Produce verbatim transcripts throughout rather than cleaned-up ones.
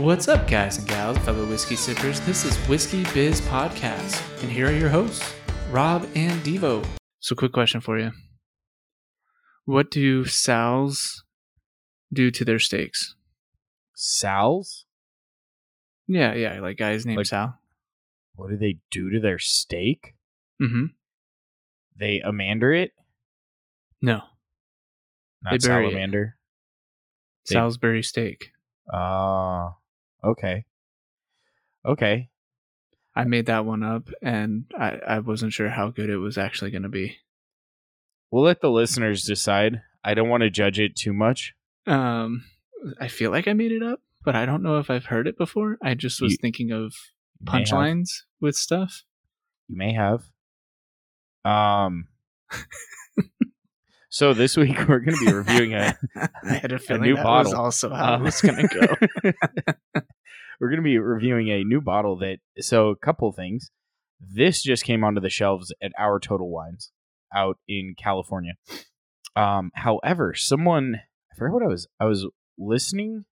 What's up, guys and gals, fellow whiskey sippers? This is Whiskey Biz Podcast, and here are your hosts, Rob and Devo. So, quick question for you. What do sows do to their steaks? Sows? Yeah, yeah, like guys named like, Sal. What do they do to their steak? Mm-hmm. They amander it? No. Not salamander? They... Salisbury steak. Ah, uh, okay. Okay. I made that one up, and I, I wasn't sure how good it was actually going to be. We'll let the listeners decide. I don't want to judge it too much. Um, I feel like I made it up, but I don't know if I've heard it before. I just was you, thinking of punchlines with stuff. You may have. Um. So this week we're going to be reviewing a, I had a, feeling a new that bottle. Was also how um, it's going to go. We're going to be reviewing a new bottle that. So a couple things. This just came onto the shelves at our Total Wines out in California. Um, however, someone I forgot what I was. I was listening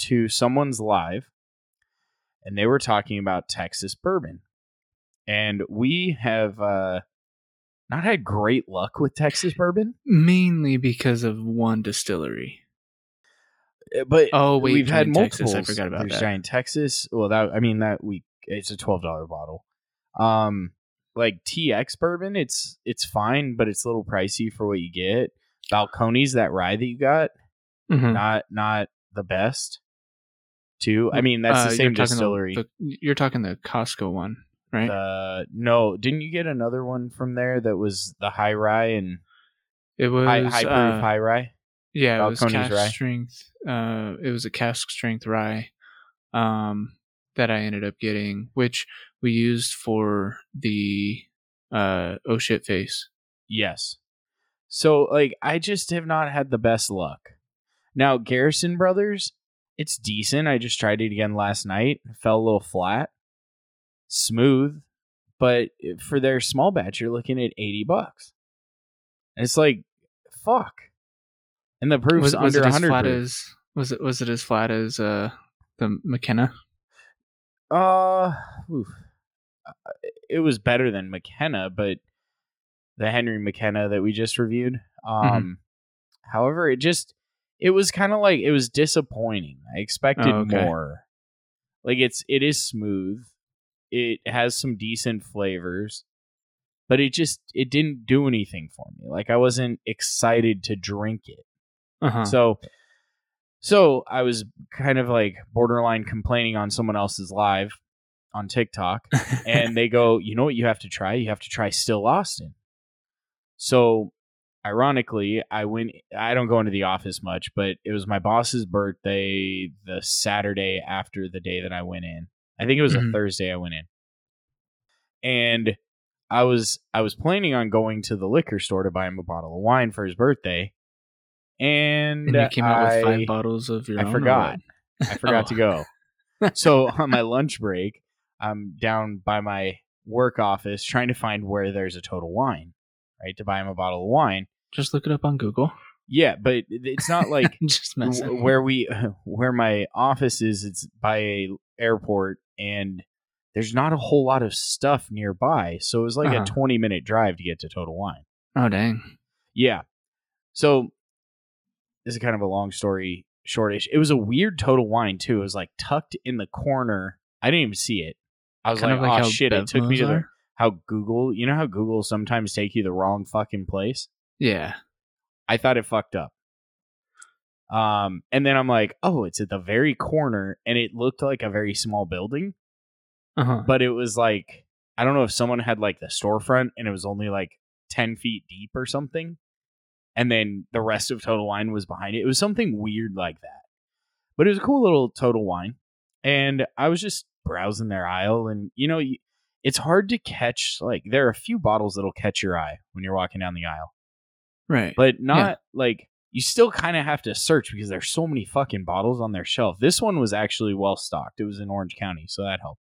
to someone's live, and they were talking about Texas bourbon, and we have. Uh, Not had great luck with Texas bourbon, mainly because of one distillery. But oh, wait, we've had multiples. Texas, I forgot about that. Giant Texas. Well, that I mean that we it's a twelve dollar bottle. Um, like T X bourbon, it's it's fine, but it's a little pricey for what you get. Balcones, that rye that you got, mm-hmm. not not the best. Too, I mean that's uh, the same you're distillery. The, you're talking the Costco one. Right? Uh, no, didn't you get another one from there that was the high rye and it was high, high proof uh, high rye? Yeah, Balcones it was cask rye. strength. Uh, it was a cask strength rye, um, that I ended up getting, which we used for the uh oh shit face. Yes. So like, I just have not had the best luck. Now Garrison Brothers, it's decent. I just tried it again last night. It fell a little flat. Smooth, but for their small batch, you're looking at eighty bucks. And it's like, fuck. And the proof's was, was under one hundred. Flat as, was it was it as flat as uh the McKenna? Uh, oof. It was better than McKenna, but the Henry McKenna that we just reviewed. Um, mm-hmm. However, it just it was kind of like it was disappointing. I expected oh, okay. more. Like it's it is smooth. It has some decent flavors, but it just, it didn't do anything for me. Like I wasn't excited to drink it. Uh-huh. So, so I was kind of like borderline complaining on someone else's live on TikTok and they go, you know what you have to try? You have to try Still Austin. So ironically, I went, I don't go into the office much, but it was my boss's birthday the Saturday after the day that I went in. I think it was a mm-hmm. Thursday I went in, and I was I was planning on going to the liquor store to buy him a bottle of wine for his birthday, and, and you came I, out with five bottles of your I own. Forgot. I forgot oh. to go. So on my lunch break, I'm down by my work office trying to find where there's a Total Wine, right, to buy him a bottle of wine. Just look it up on Google. Yeah, but it's not like Just w- where we where my office is. It's by a airport. And there's not a whole lot of stuff nearby. So it was like uh-huh. a twenty minute drive to get to Total Wine. Oh, dang. Yeah. So this is kind of a long story, shortish. It was a weird Total Wine, too. It was like tucked in the corner. I didn't even see it. I was kind like, like, oh, shit. It took me to the, how Google, you know how Google sometimes take you the wrong fucking place? Yeah. I thought it fucked up. Um, and then I'm like, oh, it's at the very corner, and it looked like a very small building, uh-huh. but it was like, I don't know if someone had like the storefront and it was only like ten feet deep or something. And then the rest of Total Wine was behind it. It was something weird like that, but it was a cool little Total Wine. And I was just browsing their aisle, and you know, it's hard to catch, like there are a few bottles that'll catch your eye when you're walking down the aisle. Right. But not yeah. like. You still kind of have to search because there's so many fucking bottles on their shelf. This one was actually well stocked. It was in Orange County, so that helped.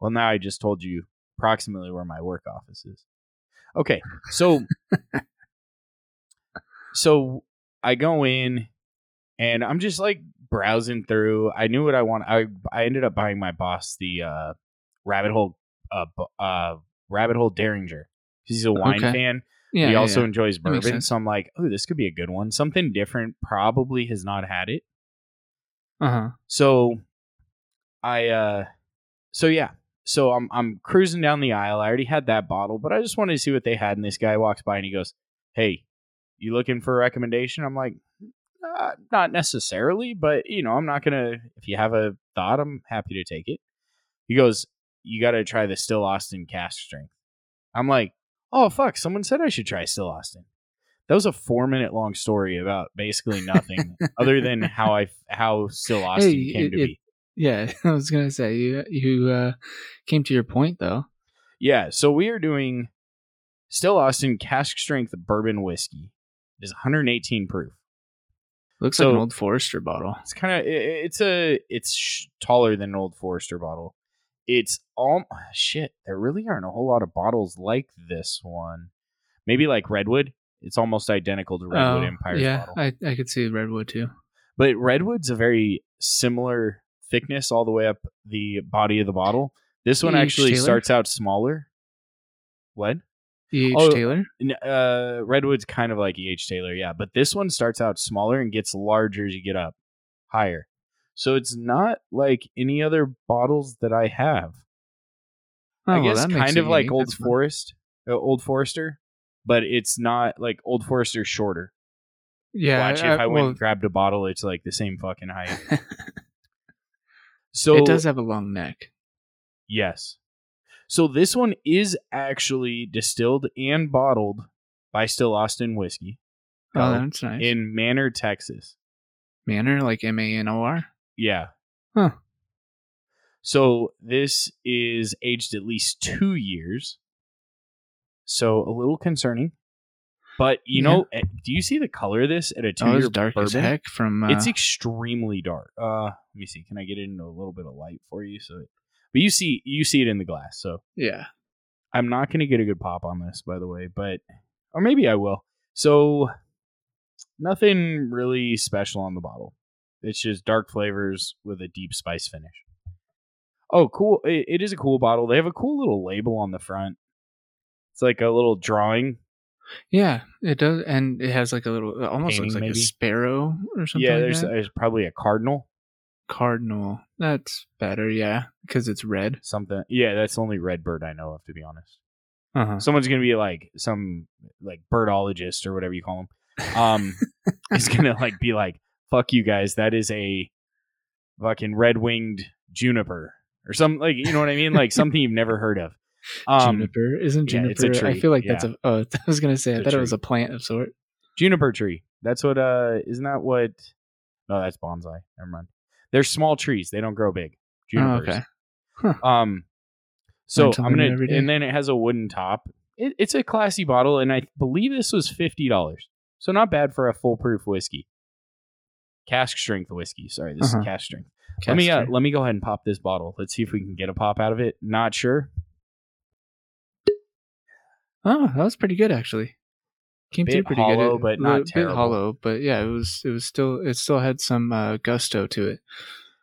Well, now I just told you approximately where my work office is. Okay, so so I go in and I'm just like browsing through. I knew what I wanted. I I ended up buying my boss the uh, Rabbit Hole uh, uh, Rabbit Hole Derringer. He's a wine okay. fan. Yeah, he yeah, also yeah. enjoys bourbon. So I'm like, oh, this could be a good one. Something different. Probably has not had it. Uh-huh. So I uh so yeah. So I'm I'm cruising down the aisle. I already had that bottle, but I just wanted to see what they had, and this guy walks by and he goes, "Hey, you looking for a recommendation?" I'm like, uh, not necessarily, but you know, I'm not gonna, if you have a thought, I'm happy to take it. He goes, "You gotta try the Still Austin cask strength." I'm like, oh fuck, someone said I should try Still Austin. That was a four minute long story about basically nothing other than how I how Still Austin hey, came it, to it, be. Yeah, I was gonna say you you uh, came to your point though. Yeah, so we are doing Still Austin cask strength bourbon whiskey. It is one hundred eighteen proof. Looks so, like an Old Forester bottle. It's kind of it, it's a it's sh- taller than an Old Forester bottle. It's all shit. There really aren't a whole lot of bottles like this one. Maybe like Redwood. It's almost identical to Redwood oh, Empire's yeah, bottle. Yeah, I, I could see Redwood too. But Redwood's a very similar thickness all the way up the body of the bottle. This one E H actually Taylor? starts out smaller. What? E H. Oh, Taylor? Uh, Redwood's kind of like E H. Taylor, yeah. But this one starts out smaller and gets larger as you get up higher. So it's not like any other bottles that I have. Oh, I guess well, kind of like Old Forest, uh, Old Forester. But it's not like Old Forester shorter. Yeah. Watch I, if I, I went well, and grabbed a bottle, it's like the same fucking height. So it does have a long neck. Yes. So this one is actually distilled and bottled by Still Austin Whiskey. Oh, uh, that's nice. In Manor, Texas. Manor, like M A N O R? Yeah. Huh. So this is aged at least two years. So a little concerning, but you yeah. know, do you see the color of this at a two-year oh, it's dark bourbon? As heck from uh... It's extremely dark. Uh, let me see. Can I get it into a little bit of light for you? So, but you see, you see it in the glass. So yeah, I'm not going to get a good pop on this, by the way, but or maybe I will. So nothing really special on the bottle. It's just dark flavors with a deep spice finish. Oh, cool! It, it is a cool bottle. They have a cool little label on the front. It's like a little drawing. Yeah, it does. And it has like a little, it almost painting, looks like maybe a sparrow or something. Yeah, there's, like that. there's probably a cardinal. Cardinal. That's better. Yeah, because it's red. Something. Yeah, that's the only red bird I know of, to be honest. Uh-huh. Someone's going to be like some like birdologist or whatever you call them. Um, is going to like be like, fuck you guys. That is a fucking red winged juniper or something. Like, you know what I mean? Like something you've never heard of. Um, juniper isn't juniper. Yeah, it's a tree. I feel like yeah. that's a. Oh, I was gonna say. It's I thought tree. It was a plant of sort. Juniper tree. That's what. Uh, isn't that what? No, that's bonsai. Never mind. They're small trees. They don't grow big. Junipers. Oh, okay. Huh. Um. So I'm gonna, and then it has a wooden top. It, it's a classy bottle, and I believe this was fifty dollars. So not bad for a foolproof whiskey. Cask strength whiskey. Sorry, this uh-huh. is cask strength. Cask let me uh, let me go ahead and pop this bottle. Let's see if we can get a pop out of it. Not sure. Oh, that was pretty good actually. Came through pretty hollow, good, it, but not a terrible. Bit hollow, but yeah, it was. It was still. It still had some uh, gusto to it.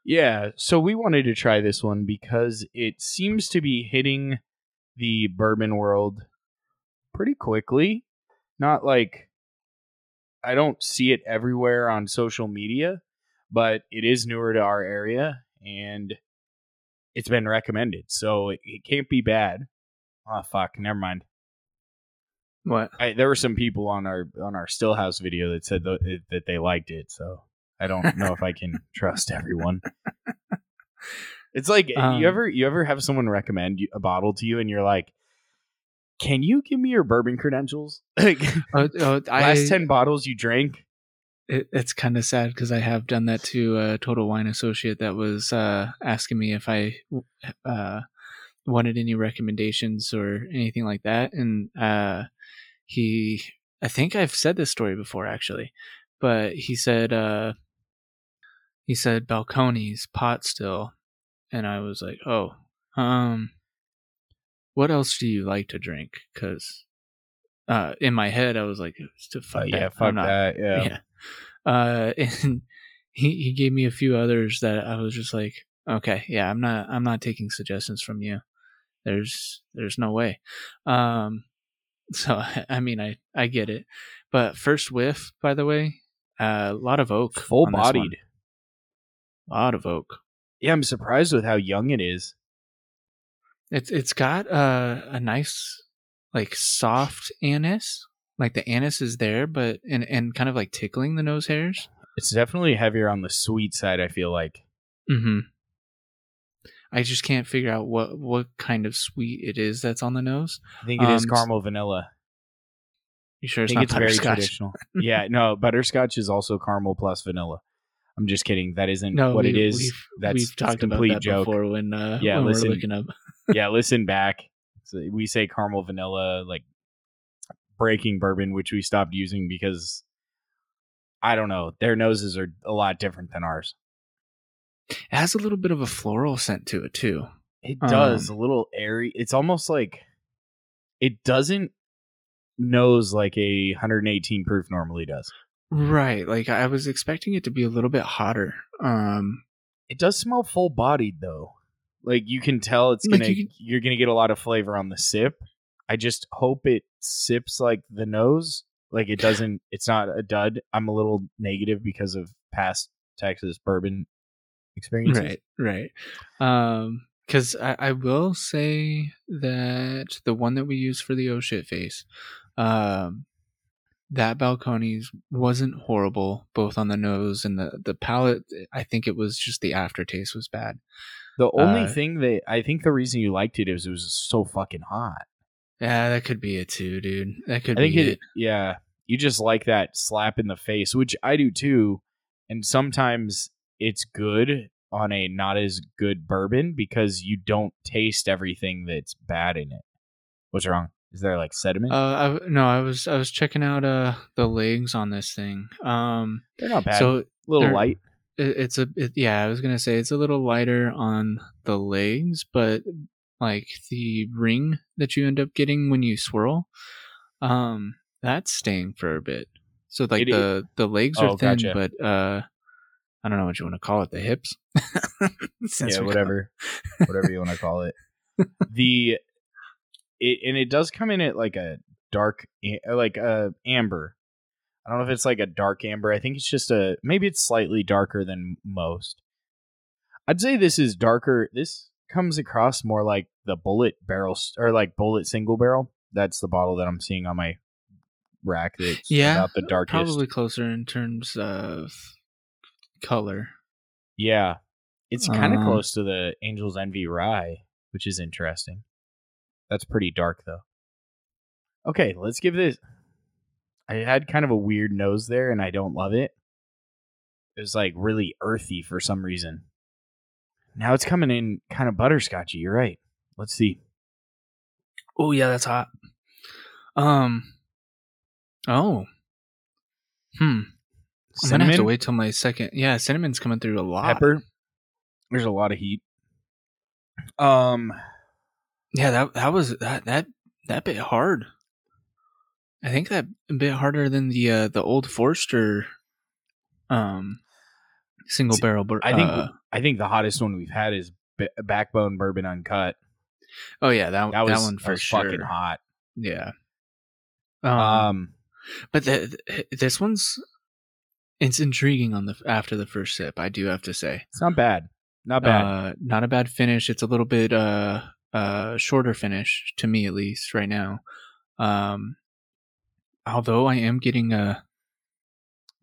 Yeah, so we wanted to try this one because it seems to be hitting the bourbon world pretty quickly. Not like I don't see it everywhere on social media, but it is newer to our area and it's been recommended, so it, it can't be bad. Oh fuck, never mind. What? I, there were some people on our on our Stillhouse video that said th- that they liked it, so I don't know if I can trust everyone. It's like um, you ever you ever have someone recommend a bottle to you, and you're like, "Can you give me your bourbon credentials?" Like, uh, uh, last I, ten bottles you drank. It, it's kind of sad because I have done that to a Total Wine associate that was uh, asking me if I. Uh, wanted any recommendations or anything like that, and uh he I think I've said this story before actually, but he said uh he said Balcones pot still, and I was like, oh um what else do you like to drink? Because uh in my head I was like, it's to fuck oh, yeah that. fuck that yeah, yeah. uh and he, he gave me a few others that I was just like, okay, yeah, I'm not I'm not taking suggestions from you. There's there's no way. Um, so I mean I I get it, but first whiff, by the way, uh, a lot of oak, full bodied, a lot of oak. Yeah, I'm surprised with how young it is. It's it's got a a nice like soft anise, like the anise is there, but and and kind of like tickling the nose hairs. It's definitely heavier on the sweet side, I feel like. Mm-hmm. I just can't figure out what, what kind of sweet it is that's on the nose. I think it um, is caramel vanilla. You sure it's not it's butterscotch? Very traditional. Yeah, no, butterscotch is also caramel plus vanilla. I'm just kidding. That isn't no, what we, it is. We've, that's we've talked a complete about that joke. Before when, uh, yeah, when listen, we're looking up. Yeah, listen back. So we say caramel vanilla, like Breaking Bourbon, which we stopped using because, I don't know, their noses are a lot different than ours. It has a little bit of a floral scent to it, too. It does. Um, a little airy. It's almost like it doesn't nose like a one hundred eighteen proof normally does. Right. Like I was expecting it to be a little bit hotter. Um, it does smell full bodied, though. Like you can tell it's going like to you can... you're going to get a lot of flavor on the sip. I just hope it sips like the nose. Like it doesn't. It's not a dud. I'm a little negative because of past Texas bourbon experiences. Right, right. Um, because I, I will say that the one that we used for the oh shit face, um, that Balcones wasn't horrible, both on the nose and the, the palate. I think it was just the aftertaste was bad. The only uh, thing that I think the reason you liked it is it was so fucking hot. Yeah, that could be it too, dude. That could I be think it, it. Yeah, you just like that slap in the face, which I do too. And sometimes it's good on a not as good bourbon because you don't taste everything that's bad in it. What's wrong? Is there like sediment? Uh, I, no, I was I was checking out uh the legs on this thing. Um, they're not bad. So a little light. It, it's a it, yeah. I was gonna say it's a little lighter on the legs, but like the ring that you end up getting when you swirl, um, that's staying for a bit. So like it, the it, the legs are oh, thin, gotcha. but uh. I don't know what you want to call it. The hips. yeah, whatever, whatever you want to call it. The it and it does come in at like a dark, like a amber. I don't know if it's like a dark amber. I think it's just a maybe it's slightly darker than most. I'd say this is darker. This comes across more like the Bullet barrel or like Bullet single barrel. That's the bottle that I'm seeing on my rack. That's yeah, about the darkest. Probably closer in terms of color. Yeah, it's kind of uh, close to the Angel's Envy Rye, which is interesting. That's pretty dark though. Okay, let's give this. I had kind of a weird nose there and I don't love it. It was like really earthy for some reason. Now it's coming in kind of butterscotchy. You're right. Let's see. Oh yeah, that's hot. Um oh hmm Cinnamon? I'm going to have to wait till my second. Yeah, cinnamon's coming through a lot. Pepper. There's a lot of heat. Um, Yeah, that that was that that, that bit hard. I think that a bit harder than the uh, the Old Forester um, single barrel. Bur- I think uh, I think the hottest one we've had is B- Backbone Bourbon Uncut. Oh, yeah, that, that, was, that one for that was sure. fucking hot. Yeah. Um, um But the, this one's. It's intriguing on the after the first sip, I do have to say. It's not bad. Not bad. Uh, not a bad finish. It's a little bit uh, uh, shorter finish, to me at least, right now. Um, although I am getting a...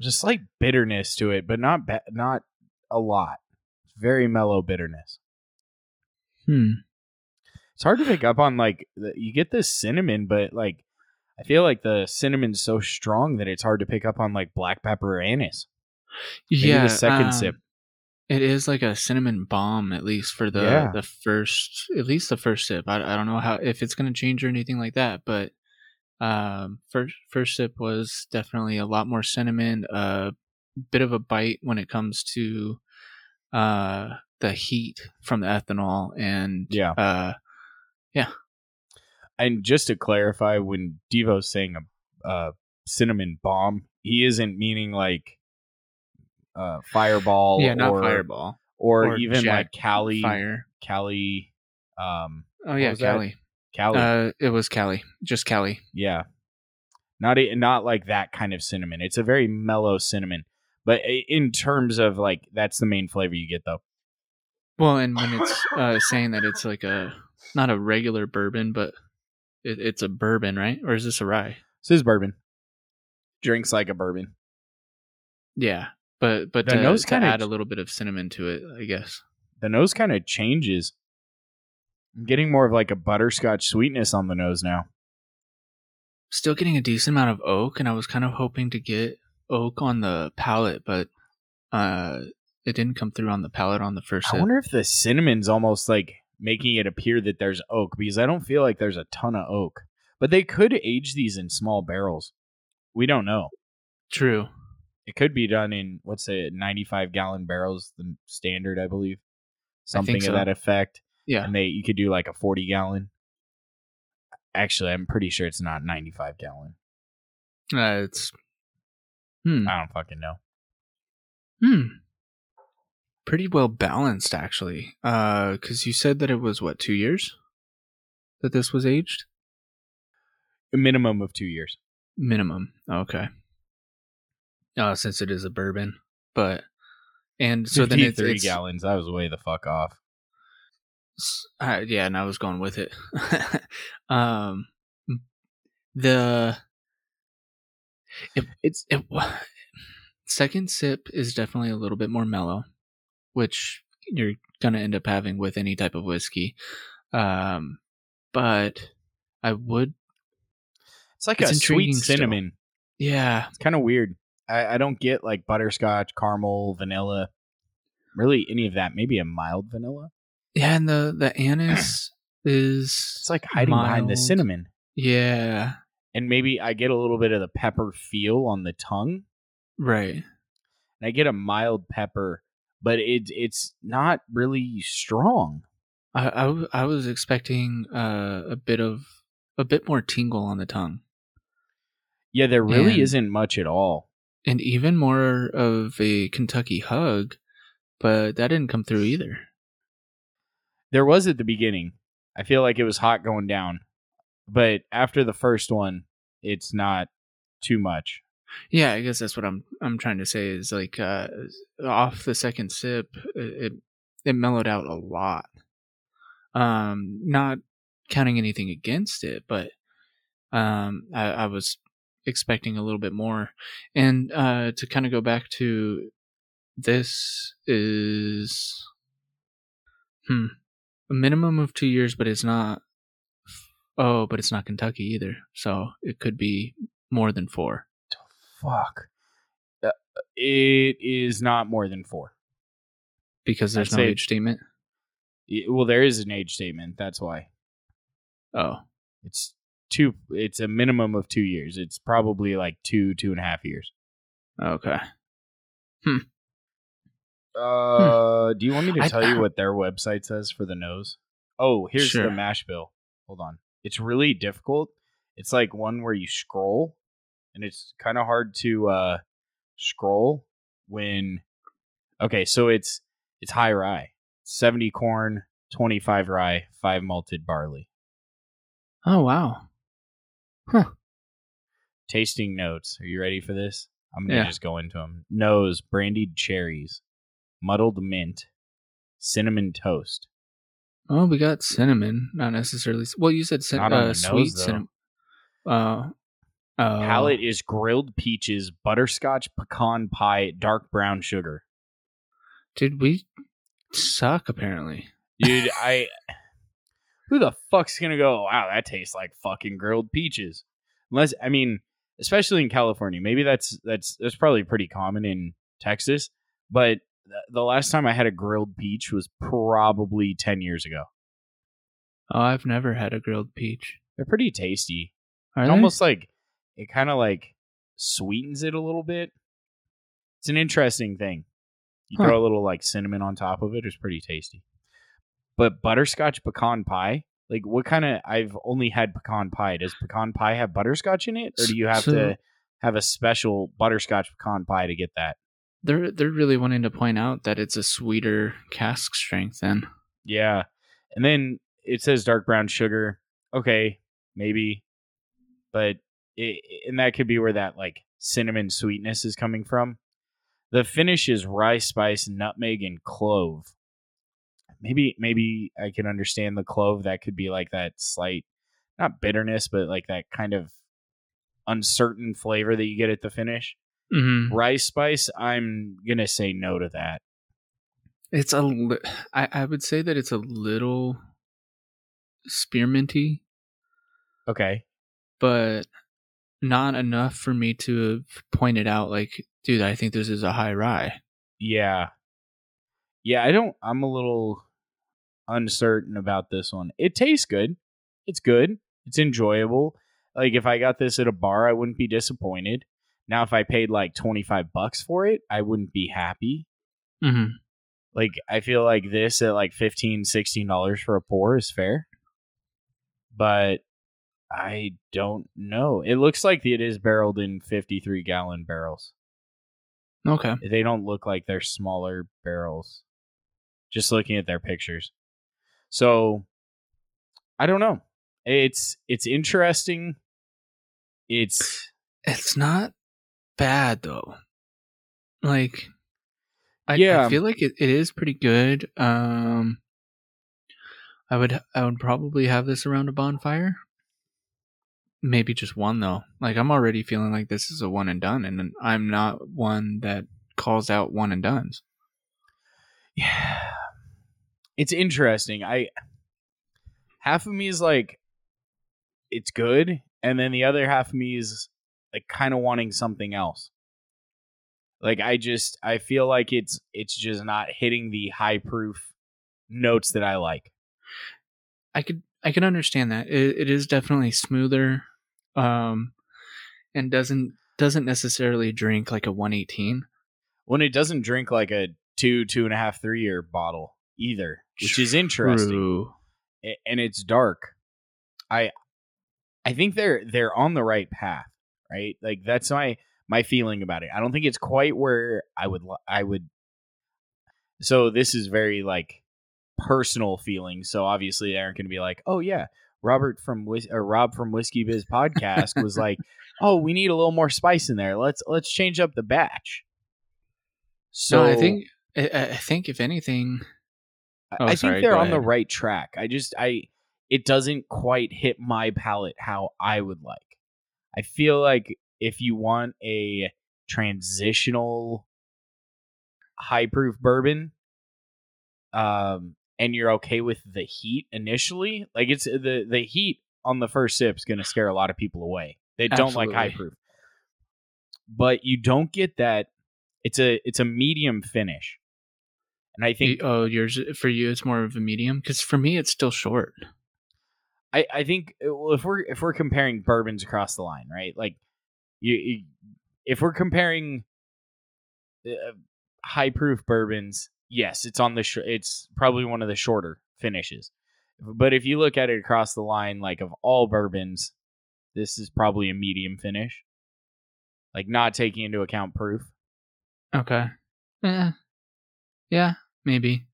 just like bitterness to it, but not ba- not a lot. Very mellow bitterness. Hmm. It's hard to pick up on, like, the, you get this cinnamon, but like, I feel like the cinnamon's so strong that it's hard to pick up on like black pepper or anise. Maybe yeah. The second um, sip. It is like a cinnamon bomb, at least for the, yeah. the first, at least the first sip. I, I don't know how, if it's going to change or anything like that, but um, first, first sip was definitely a lot more cinnamon, a uh, bit of a bite when it comes to uh, the heat from the ethanol and yeah. Uh, yeah. And just to clarify, when Devo's saying a, a cinnamon bomb, he isn't meaning like uh, Fireball, yeah, not or, Fireball, or, or even Jack like Cali, Fire. Cali. Um, oh yeah, Cali, that? Cali. Uh, it was Cali, just Cali. Yeah, not a, not like that kind of cinnamon. It's a very mellow cinnamon, but in terms of like that's the main flavor you get though. Well, and when it's uh, saying that it's like a not a regular bourbon, but it, it's a bourbon, right? Or is this a rye? This is bourbon. Drinks like a bourbon. Yeah, but but the to, nose to kinda, add a little bit of cinnamon to it, I guess. The nose kind of changes. I'm getting more of like a butterscotch sweetness on the nose now. Still getting a decent amount of oak, and I was kind of hoping to get oak on the palate, but uh, it didn't come through on the palate on the first sip. I wonder if the cinnamon's almost like making it appear that there's oak, because I don't feel like there's a ton of oak. But they could age these in small barrels. We don't know. True. It could be done in, let's say, ninety-five gallon barrels, the standard, I believe. Something I think so. Of that effect. Yeah. And they you could do like a forty gallon. Actually, I'm pretty sure it's not ninety-five gallon. Uh, it's. Hmm. I don't fucking know. Hmm. Pretty well balanced, actually. Uh, because you said that it was, what, two years that this was aged? A minimum of two years. Minimum. Okay. Uh, since it is a bourbon, but and so then it's three gallons. I was way the fuck off. Uh, yeah, and I was going with it. um, the it, it's it second sip is definitely a little bit more mellow, which you're gonna end up having with any type of whiskey. Um, but I would. It's like it's a sweet cinnamon. Still. Yeah, it's kind of weird. I, I don't get like butterscotch, caramel, vanilla, really any of that. Maybe a mild vanilla. Yeah, and the, the anise is it's like hiding mild. Behind the cinnamon. Yeah, and maybe I get a little bit of the pepper feel on the tongue. Right, and I get a mild pepper, but it it's not really strong. I I, I was expecting uh, a bit of a bit more tingle on the tongue. Yeah, there really and... isn't much at all. And even more of a Kentucky hug, but that didn't come through either. There was at the beginning. I feel like it was hot going down. But after the first one, it's not too much. Yeah, I guess that's what I'm I'm trying to say is like uh, off the second sip, it it mellowed out a lot. Um, not counting anything against it, but um, I, I was... expecting a little bit more. And uh to kind of go back to this is hmm, a minimum of two years, but it's not oh, but it's not Kentucky either. So it could be more than four. Fuck. It is not more than four. Because there's I'd no age statement? It, well, there is an age statement. That's why. Oh. It's Two, it's a minimum of two years. It's probably like two, two and a half years. Okay. Hmm. Uh, hmm. Do you want me to tell I, you what their website says for the nose? Oh, here's sure. the mash bill. Hold on. It's really difficult. It's like one where you scroll, and it's kind of hard to uh, scroll when... Okay, so it's it's high rye. seventy corn, twenty-five rye, five malted barley. Oh, wow. Huh. Tasting notes. Are you ready for this? I'm going to yeah. just go into them. Nose, brandied cherries, muddled mint, cinnamon toast. Oh, we got cinnamon. Not necessarily. Well, you said cin- uh, sweet nose, cinnamon. Uh, uh, Palette is grilled peaches, butterscotch, pecan pie, dark brown sugar. Dude, we suck, apparently. Dude, I... Who the fuck's going to go, wow, that tastes like fucking grilled peaches? Unless, I mean, especially in California. Maybe that's that's that's probably pretty common in Texas. But th- the last time I had a grilled peach was probably ten years ago. Oh, I've never had a grilled peach. They're pretty tasty. Are they? Almost like, it kind of like sweetens it a little bit. It's an interesting thing. You huh. throw a little like cinnamon on top of it. It's pretty tasty. But butterscotch pecan pie, like what kind of, I've only had pecan pie. Does pecan pie have butterscotch in it? Or do you have so, to have a special butterscotch pecan pie to get that? They're they're really wanting to point out that it's a sweeter cask strength then. Yeah. And then it says dark brown sugar. Okay, maybe. But it, and that could be where that like cinnamon sweetness is coming from. The finish is rye spice, nutmeg, and clove. Maybe maybe I can understand the clove. That could be like that slight, not bitterness, but like that kind of uncertain flavor that you get at the finish. Mm-hmm. Rice spice, I'm going to say no to that. It's a li- I, I would say that it's a little spearminty. Okay. But not enough for me to point it out like, dude, I think this is a high rye. Yeah. Yeah, I don't, I'm a little uncertain about this one. It tastes good. It's good. It's enjoyable. Like if I got this at a bar, I wouldn't be disappointed. Now, if I paid like twenty-five bucks for it, I wouldn't be happy. Mm-hmm. Like, I feel like this at like fifteen dollars, sixteen dollars for a pour is fair. But I don't know. It looks like it is barreled in fifty-three gallon barrels. Okay. They don't look like they're smaller barrels. Just looking at their pictures. So, I don't know. It's it's interesting. It's It's not... bad though. Like I, yeah. I feel like it, it is pretty good. Um I would I would probably have this around a bonfire. Maybe just one though. Like I'm already feeling like this is a one and done, and I'm not one that calls out one and dones. Yeah. It's interesting. I half of me is like it's good, and then the other half of me is like kind of wanting something else. Like I just, I feel like it's, it's just not hitting the high proof notes that I like. I could, I can understand that. It, it is definitely smoother, um, and doesn't, doesn't necessarily drink like a one eighteen. When it doesn't drink like a two, two and a half, three year bottle either, which True. Is interesting. And it's dark. I, I think they're, they're on the right path. Right. Like that's my my feeling about it. I don't think it's quite where I would I would. So this is very like personal feeling. So obviously they aren't going to be like, oh, yeah, Robert from Whis- or Rob from Whiskey Biz Podcast was like, oh, we need a little more spice in there. Let's let's change up the batch. So no, I think I, I think if anything, oh, I sorry, think they're on ahead. The right track. I just I it doesn't quite hit my palate how I would like. I feel like if you want a transitional high-proof bourbon, um, and you're okay with the heat initially, like it's the, the heat on the first sip is going to scare a lot of people away. They don't Absolutely. Like high-proof, but you don't get that. It's a it's a medium finish, and I think oh, yours for you it's more of a medium because for me it's still short. I, I think well, if we're if we're comparing bourbons across the line, right? Like, you, you if we're comparing uh, high proof bourbons, yes, it's on the sh- it's probably one of the shorter finishes. But if you look at it across the line, like of all bourbons, this is probably a medium finish, like not taking into account proof. Okay. Yeah. Yeah. Maybe.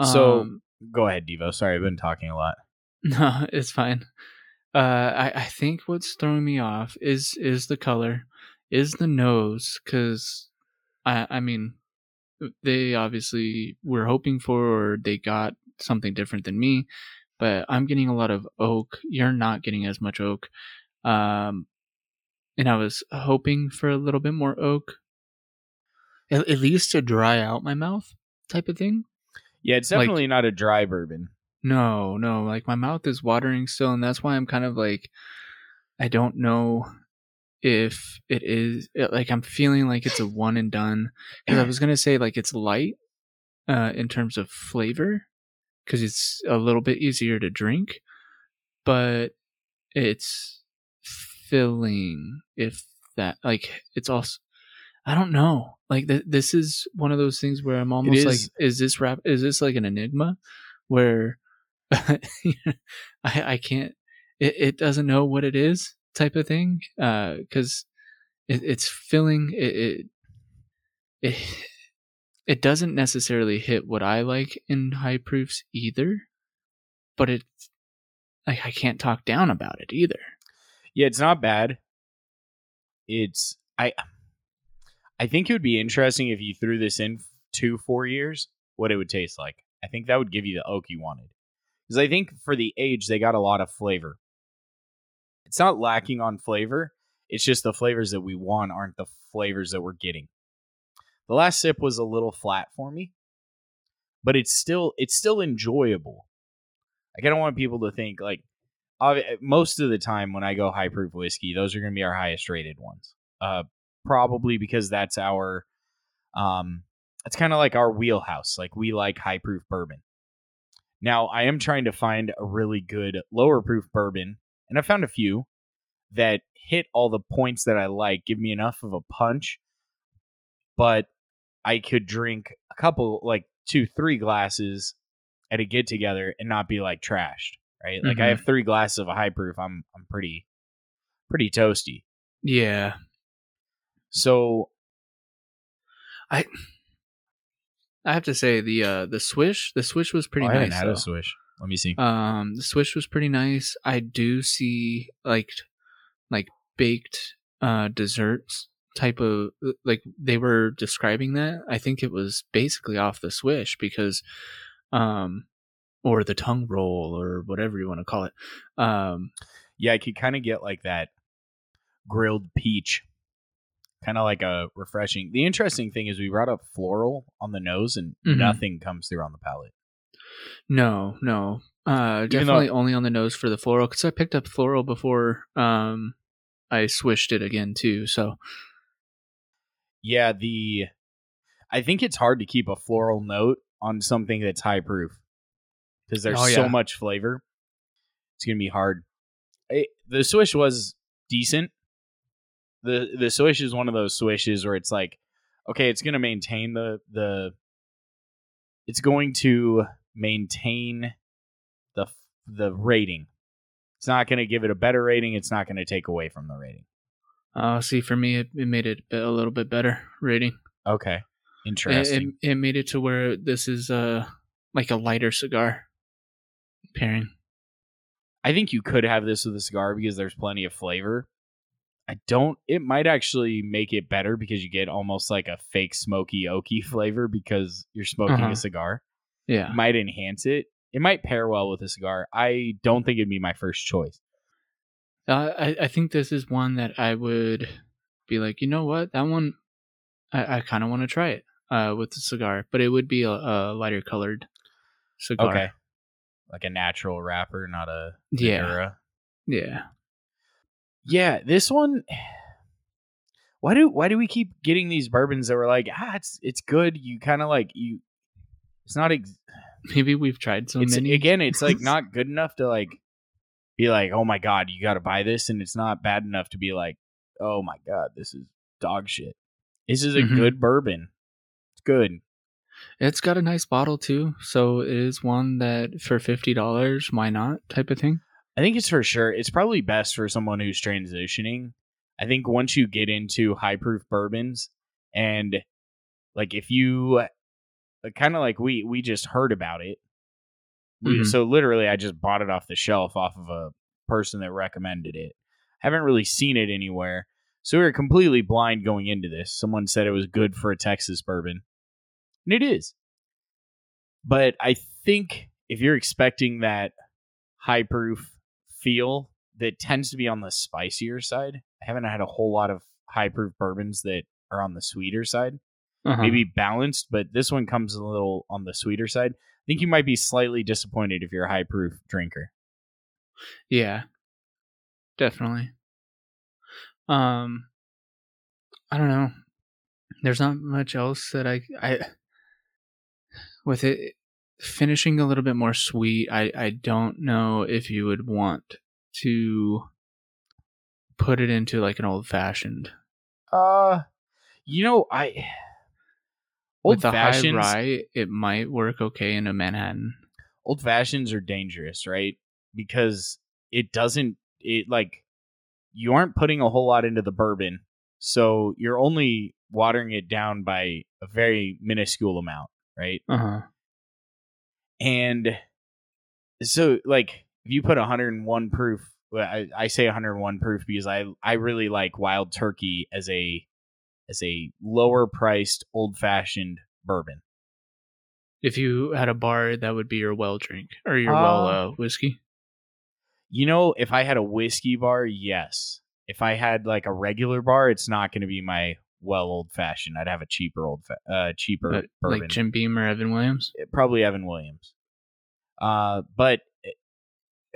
So um, go ahead, Devo. Sorry, I've been talking a lot. No, it's fine. Uh, I, I think what's throwing me off is, is the color, is the nose, because, I, I mean, they obviously were hoping for, or they got something different than me, but I'm getting a lot of oak. You're not getting as much oak. Um, and I was hoping for a little bit more oak, at, at least to dry out my mouth type of thing. Yeah, it's definitely like, not a dry bourbon. No, no, like my mouth is watering still, and that's why I'm kind of like, I don't know if it is, it, like I'm feeling like it's a one and done, because I was going to say like it's light uh, in terms of flavor, because it's a little bit easier to drink, but it's filling, if that, like it's also, I don't know, like th- this is one of those things where I'm almost is, like, is this rap, is this like an enigma where... I, I can't it, it doesn't know what it is type of thing, uh because it, it's filling it, it it, it doesn't necessarily hit what I like in high proofs either, but it's like I can't talk down about it either. Yeah, it's not bad. It's I I think it would be interesting if you threw this in two, four years, what it would taste like. I think that would give you the oak you wanted. Because I think for the age, they got a lot of flavor. It's not lacking on flavor. It's just the flavors that we want aren't the flavors that we're getting. The last sip was a little flat for me, but it's still it's still enjoyable. Like, I don't want people to think, like, most of the time when I go high proof whiskey, those are going to be our highest rated ones. Uh, probably because that's our, um, that's kind of like our wheelhouse. Like, we like high proof bourbon. Now, I am trying to find a really good lower proof bourbon, and I found a few that hit all the points that I like, give me enough of a punch, but I could drink a couple, like two, three glasses at a get together and not be like trashed. Right. Like, mm-hmm. I have three glasses of a high proof. I'm I'm pretty pretty toasty. Yeah. So I I have to say the uh, the swish, the swish was pretty oh, nice. I haven't had though. a swish. Let me see. Um the swish was pretty nice. I do see like like baked uh, desserts type of, like, they were describing that. I think it was basically off the swish because um or the tongue roll, or whatever you want to call it. Um, yeah, I could kind of get like that grilled peach, kind of like a refreshing. The interesting thing is we brought up floral on the nose, and mm-hmm. nothing comes through on the palate. No, no, uh, definitely though- only on the nose for the floral, because I picked up floral before um, I swished it again too. So, yeah, the I think it's hard to keep a floral note on something that's high proof. Because there's oh, yeah. so much flavor. It's going to be hard. It, the swish was decent. The the swish is one of those swishes where it's like, okay, it's going to maintain the, the... It's going to maintain the the rating. It's not going to give it a better rating. It's not going to take away from the rating. Uh, see, for me, it, it made it a little bit better rating. Okay. Interesting. It, it, it made it to where this is uh, like a lighter cigar. Pairing. I think you could have this with a cigar because there's plenty of flavor. I don't, it might actually make it better because you get almost like a fake smoky oaky flavor because you're smoking uh-huh. a cigar. Yeah. It might enhance it. It might pair well with a cigar. I don't think it'd be my first choice. Uh, I, I think this is one that I would be like, you know what? That one, I, I kind of want to try it uh, with the cigar, but it would be a, a lighter colored cigar. Okay. Like a natural wrapper, not a Ventura. Yeah. Yeah. Yeah, this one. Why do why do we keep getting these bourbons that were like, ah, it's it's good. You kind of like you. It's not. Ex- Maybe we've tried so it's, many. Again, it's like not good enough to like be like, oh my god, you got to buy this, and it's not bad enough to be like, oh my god, this is dog shit. This is a mm-hmm. good bourbon. It's good. It's got a nice bottle, too, so it is one that for fifty dollars, why not type of thing. I think it's for sure. It's probably best for someone who's transitioning. I think once you get into high-proof bourbons, and like if you, kind of like we we just heard about it. Mm-hmm. So literally, I just bought it off the shelf off of a person that recommended it. I haven't really seen it anywhere, so we were completely blind going into this. Someone said it was good for a Texas bourbon. And it is. But I think if you're expecting that high proof feel that tends to be on the spicier side, I haven't had a whole lot of high proof bourbons that are on the sweeter side. Uh-huh. Maybe balanced, but this one comes a little on the sweeter side. I think you might be slightly disappointed if you're a high proof drinker. Yeah, definitely. Um, I don't know. There's not much else that I, I, with it finishing a little bit more sweet, I, I don't know if you would want to put it into like an old fashioned. Uh, you know, I, old fashioned, with the high rye, it might work okay in a Manhattan. Old fashions are dangerous, right? Because it doesn't, it like, you aren't putting a whole lot into the bourbon. So you're only watering it down by a very minuscule amount, right? Uh-huh. And so, like, if you put one oh one proof, I, I say one oh one proof because I, I really like Wild Turkey as a as a lower priced old fashioned bourbon. If you had a bar, that would be your well drink or your uh, well uh, whiskey. You know, if I had a whiskey bar, yes. If I had like a regular bar, it's not going to be my well old fashioned. I'd have a cheaper old fa- uh, cheaper but, bourbon, like Jim Beam or Evan Williams. It, probably Evan Williams. Uh, but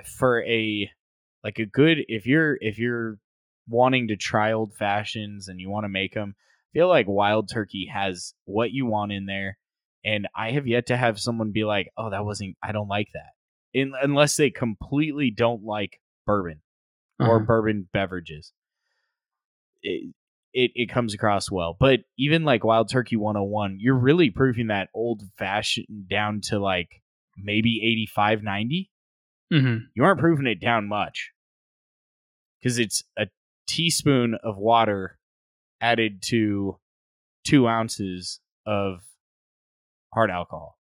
for a like a good if you're if you're wanting to try old fashions and you want to make them, I feel like Wild Turkey has what you want in there. And I have yet to have someone be like, oh, that wasn't, I don't like that. In, unless they completely don't like bourbon or uh-huh. bourbon beverages. It, it it comes across well. But even like Wild Turkey one oh one, you're really proofing that old fashioned down to like maybe eighty-five, ninety. Mm-hmm. You aren't proofing it down much. Because it's a teaspoon of water added to two ounces of hard alcohol.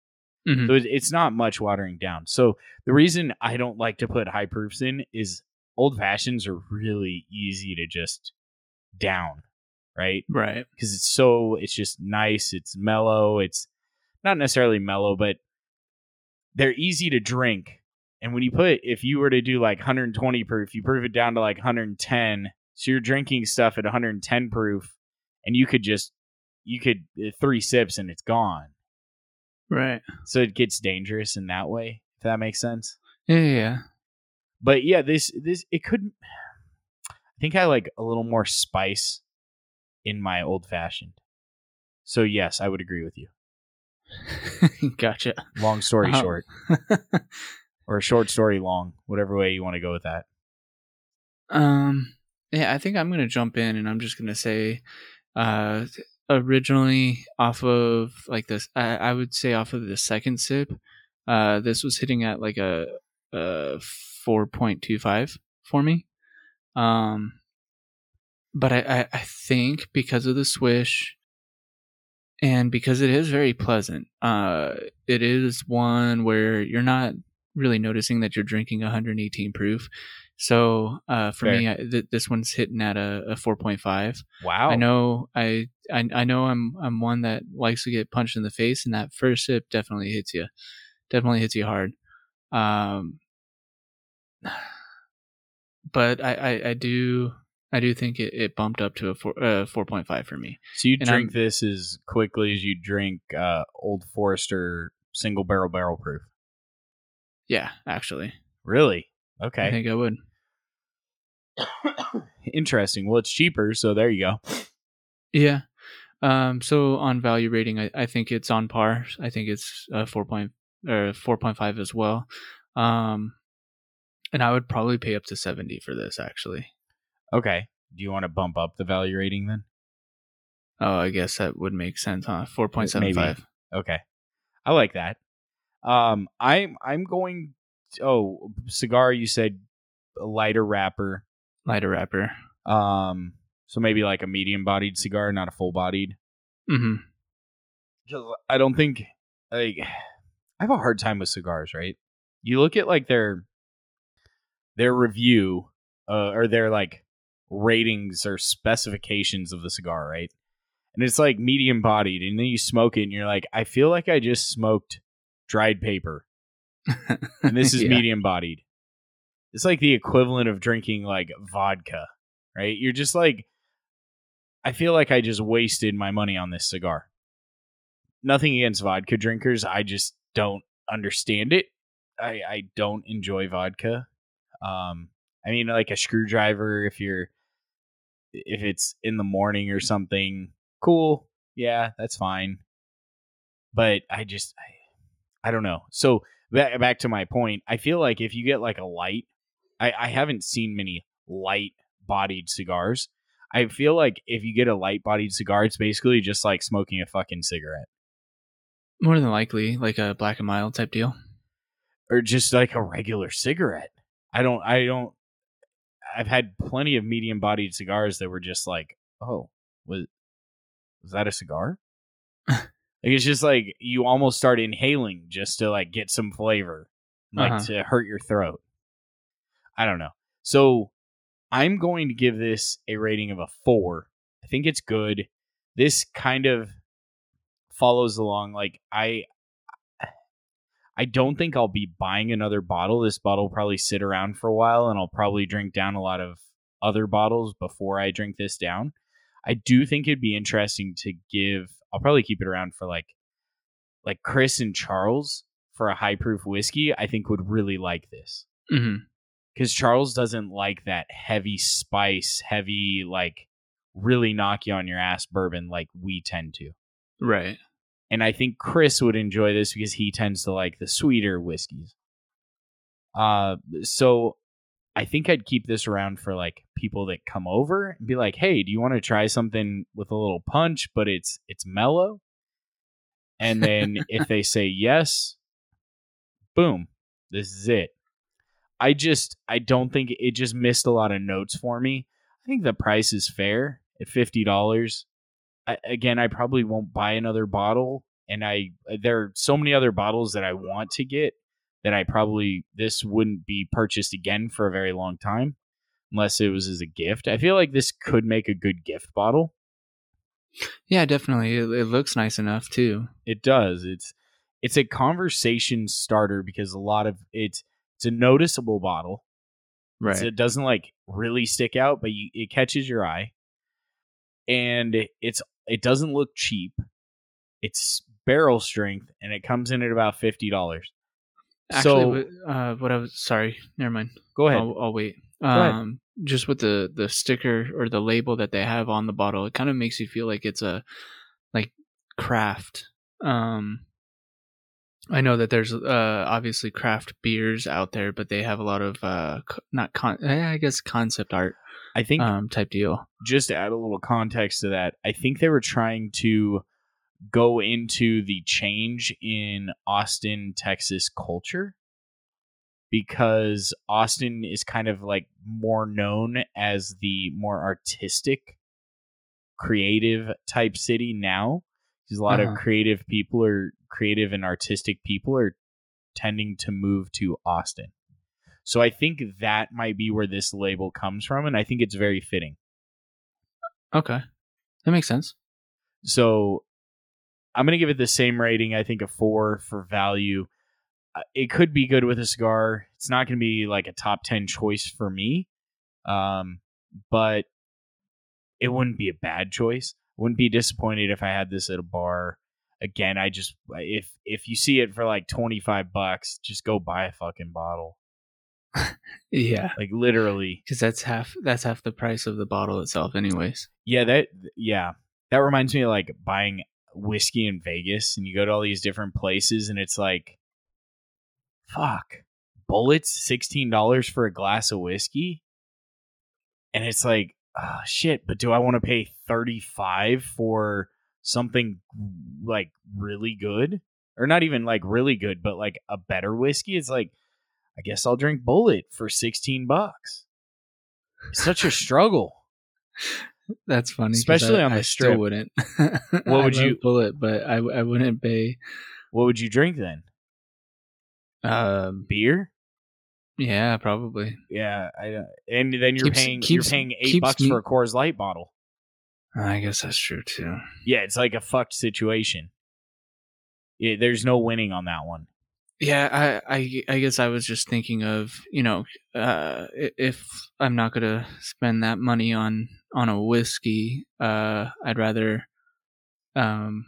Mm-hmm. So it's not much watering down. So the reason I don't like to put high proofs in is old fashions are really easy to just down, right? Right. Because it's so, it's just nice. It's mellow. It's not necessarily mellow, but they're easy to drink. And when you put, if you were to do like one twenty proof, you proof it down to like one ten. So you're drinking stuff at one ten proof and you could just, you could three sips and it's gone. Right. So it gets dangerous in that way, if that makes sense. Yeah, yeah. But yeah, this this it could I think I like a little more spice in my old fashioned. So yes, I would agree with you. Gotcha. Long story um. short. Or a short story long, whatever way you want to go with that. Um yeah, I think I'm gonna jump in and I'm just gonna say uh originally off of like this, I, I would say off of the second sip, uh, this was hitting at like a, a four point two five for me. Um, but I, I, I think because of the swish and because it is very pleasant, uh, it is one where you're not really noticing that you're drinking one eighteen proof. So uh, for Fair. me, I, th- this one's hitting at a, a four point five. Wow! I know, I, I I know I'm I'm one that likes to get punched in the face, and that first sip definitely hits you, definitely hits you hard. Um, but I, I, I do I do think it, it bumped up to a four uh, four point five for me. So you and drink I'm, this as quickly as you drink uh, Old Forester single barrel barrel proof. Yeah, actually. Really? Okay. I think I would. Interesting. Well, it's cheaper, so there you go. Yeah. Um. So on value rating, I, I think it's on par. I think it's uh, four point or four point five as well. Um, and I would probably pay up to seventy for this, actually. Okay. Do you want to bump up the value rating then? Oh, I guess that would make sense, huh? Four point seven five. Okay. I like that. Um. I'm I'm going. Oh, cigar, you said a lighter wrapper. Lighter wrapper. Um, so maybe like a medium-bodied cigar, not a full-bodied. Mm-hmm. I don't think... Like, I have a hard time with cigars, right? You look at like their their review uh, or their like ratings or specifications of the cigar, right? And it's like medium-bodied, and then you smoke it, and you're like, I feel like I just smoked dried paper. And this is yeah. medium bodied. It's like the equivalent of drinking like vodka, right? You're just like, I feel like I just wasted my money on this cigar. Nothing against vodka drinkers. I just don't understand it. I, I don't enjoy vodka. Um, I mean, like a screwdriver, if you're, if it's in the morning or something, cool. Yeah, that's fine. But I just, I, I don't know. So, back to my point, I feel like if you get like a light, I, I haven't seen many light-bodied cigars. I feel like if you get a light-bodied cigar, it's basically just like smoking a fucking cigarette. More than likely, like a Black and Mild type deal, or just like a regular cigarette. I don't. I don't. I've had plenty of medium-bodied cigars that were just like, oh, was was that a cigar? Like, it's just like you almost start inhaling just to like get some flavor, like uh-huh. to hurt your throat. I don't know. So I'm going to give this a rating of a four. I think it's good. This kind of follows along. Like I, I don't think I'll be buying another bottle. This bottle will probably sit around for a while, and I'll probably drink down a lot of other bottles before I drink this down. I do think it'd be interesting to give. I'll probably keep it around for like, like Chris and Charles for a high proof whiskey. I think would really like this because mm-hmm. Charles doesn't like that heavy spice, heavy like really knock you on your ass bourbon like we tend to. Right. And I think Chris would enjoy this because he tends to like the sweeter whiskeys. Uh, so I think I'd keep this around for like people that come over and be like, "Hey, do you want to try something with a little punch, but it's it's mellow?" And then if they say yes, boom, this is it. I just I don't think it just missed a lot of notes for me. I think the price is fair at fifty dollars. I, again, I probably won't buy another bottle, and I there are so many other bottles that I want to get that I probably this wouldn't be purchased again for a very long time unless it was as a gift. I feel like this could make a good gift bottle. Yeah, definitely. It, it looks nice enough too. It does. It's it's a conversation starter because a lot of it's it's a noticeable bottle. Right. So it doesn't like really stick out, but you, it catches your eye. And it's it doesn't look cheap. It's barrel strength, and it comes in at about fifty dollars. So, uh, what I was sorry, never mind. Go ahead. I'll, I'll wait. Um, just with the the sticker or the label that they have on the bottle, it kind of makes you feel like it's a like craft. Um, I know that there's uh obviously craft beers out there, but they have a lot of uh not con I guess concept art. I think um, type deal. Just to add a little context to that, I think they were trying to go into the change in Austin, Texas culture because Austin is kind of like more known as the more artistic, creative type city now. Because a lot uh-huh. of creative people are creative and artistic people are tending to move to Austin. So I think that might be where this label comes from, and I think it's very fitting. Okay. That makes sense. So I'm going to give it the same rating, I think a four for value. It could be good with a cigar. It's not going to be like a top ten choice for me, um, but it wouldn't be a bad choice. Wouldn't be disappointed if I had this at a bar. Again, I just if if you see it for like twenty-five bucks, just go buy a fucking bottle. Yeah, like literally, because that's half that's half the price of the bottle itself anyways. Yeah, that yeah that reminds me of like buying whiskey in Vegas, and you go to all these different places and it's like, fuck, Bullet's sixteen dollars for a glass of whiskey, and it's like, oh shit, but do I want to pay thirty-five for something like really good, or not even like really good, but like a better whiskey? It's like, I guess I'll drink Bullet for sixteen bucks. It's such a struggle. That's funny. Especially I, on the I strip. Still wouldn't. What would I you Bullet, but I I wouldn't pay. What would you drink then? Um, beer? Yeah, probably. Yeah, I and then you're keeps, paying keeps, you're paying eight bucks me- for a Coors Light bottle. I guess that's true too. Yeah, it's like a fucked situation. Yeah, there's no winning on that one. Yeah, I, I, I guess I was just thinking of, you know, uh, if I'm not going to spend that money on, on a whiskey, uh, I'd rather um,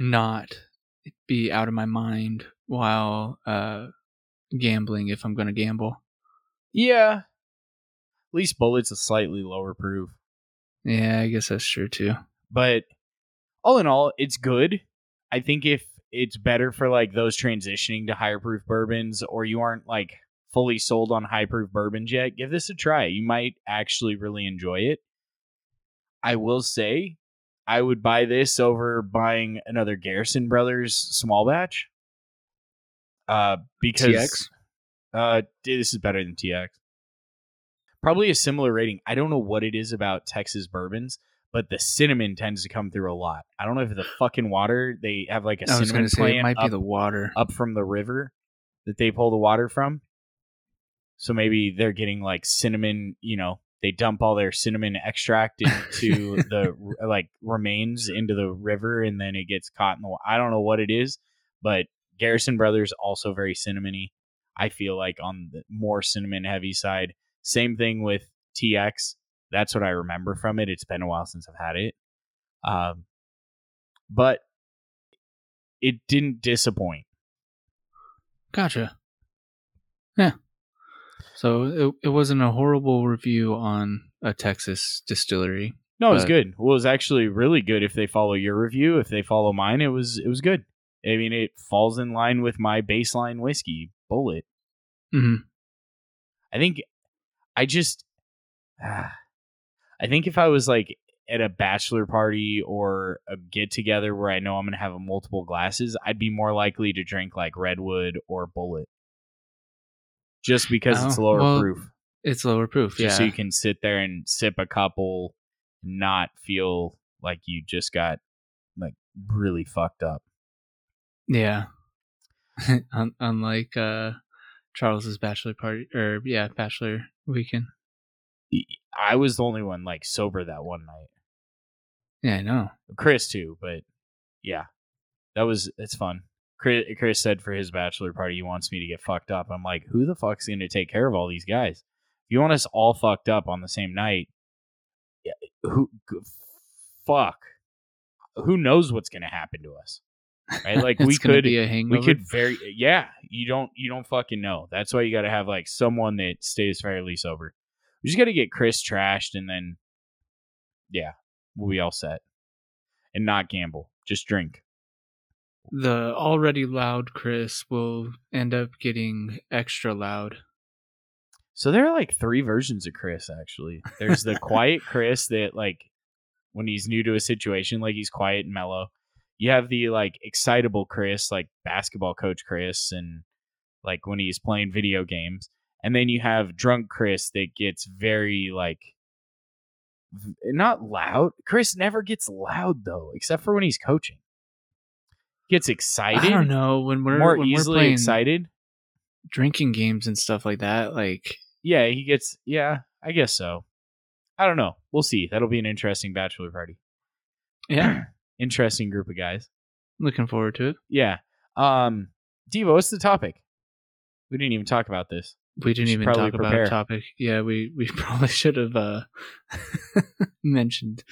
not be out of my mind while uh, gambling if I'm going to gamble. Yeah. At least Bullet's a slightly lower proof. Yeah, I guess that's true, too. But all in all, it's good. I think if it's better for like those transitioning to higher proof bourbons, or you aren't like fully sold on high proof bourbons yet, give this a try. You might actually really enjoy it. I will say I would buy this over buying another Garrison Brothers small batch. Uh, because T X? Uh, this is better than T X. Probably a similar rating. I don't know what it is about Texas bourbons, but the cinnamon tends to come through a lot. I don't know if the fucking water, they have like a I cinnamon say, plant it might up, be the water. up from the river that they pull the water from. So maybe they're getting like cinnamon, you know, they dump all their cinnamon extract into the like remains into the river and then it gets caught in the water. I don't know what it is, but Garrison Brothers also very cinnamony. I feel like on the more cinnamon heavy side. Same thing with T X. That's what I remember from it. It's been a while since I've had it. Um, but it didn't disappoint. Gotcha. Yeah. So it, it wasn't a horrible review on a Texas distillery. No, it was good. Well, it was actually really good if they follow your review. If they follow mine, it was it was good. I mean, it falls in line with my baseline whiskey, Bullet. Mm-hmm. I think I just... Ah, I think if I was like at a bachelor party or a get-together where I know I'm going to have multiple glasses, I'd be more likely to drink like Redwood or Bullet. Just because oh, it's lower well, proof. It's lower proof, yeah. Just so you can sit there and sip a couple and not feel like you just got like really fucked up. Yeah. Unlike uh, Charles's bachelor party, or yeah, bachelor weekend. I was the only one like sober that one night. Yeah, I know. Chris too, but yeah, that was, it's fun. Chris, Chris said for his bachelor party, he wants me to get fucked up. I'm like, who the fuck's going to take care of all these guys? If you want us all fucked up on the same night, who fuck, who knows what's going to happen to us? Right? Like we could, be a hangover. we could very, yeah, you don't, you don't fucking know. That's why you got to have like someone that stays fairly sober. We just got to get Chris trashed and then, yeah, we'll be all set. And not gamble. Just drink. The already loud Chris will end up getting extra loud. So there are like three versions of Chris, actually. There's the quiet Chris that, like, when he's new to a situation, like he's quiet and mellow. You have the, like, excitable Chris, like basketball coach Chris, and, like, when he's playing video games. And then you have drunk Chris that gets very, like, not loud. Chris never gets loud, though, except for when he's coaching. He gets excited. I don't know. When we're more when easily we're playing excited. Drinking games and stuff like that. Like, yeah, he gets. Yeah, I guess so. I don't know. We'll see. That'll be an interesting bachelor party. Yeah. Interesting group of guys. Looking forward to it. Yeah. Um, Devo, what's the topic? We didn't even talk about this. We didn't even talk prepare. about a topic. Yeah, we, we probably should have uh, mentioned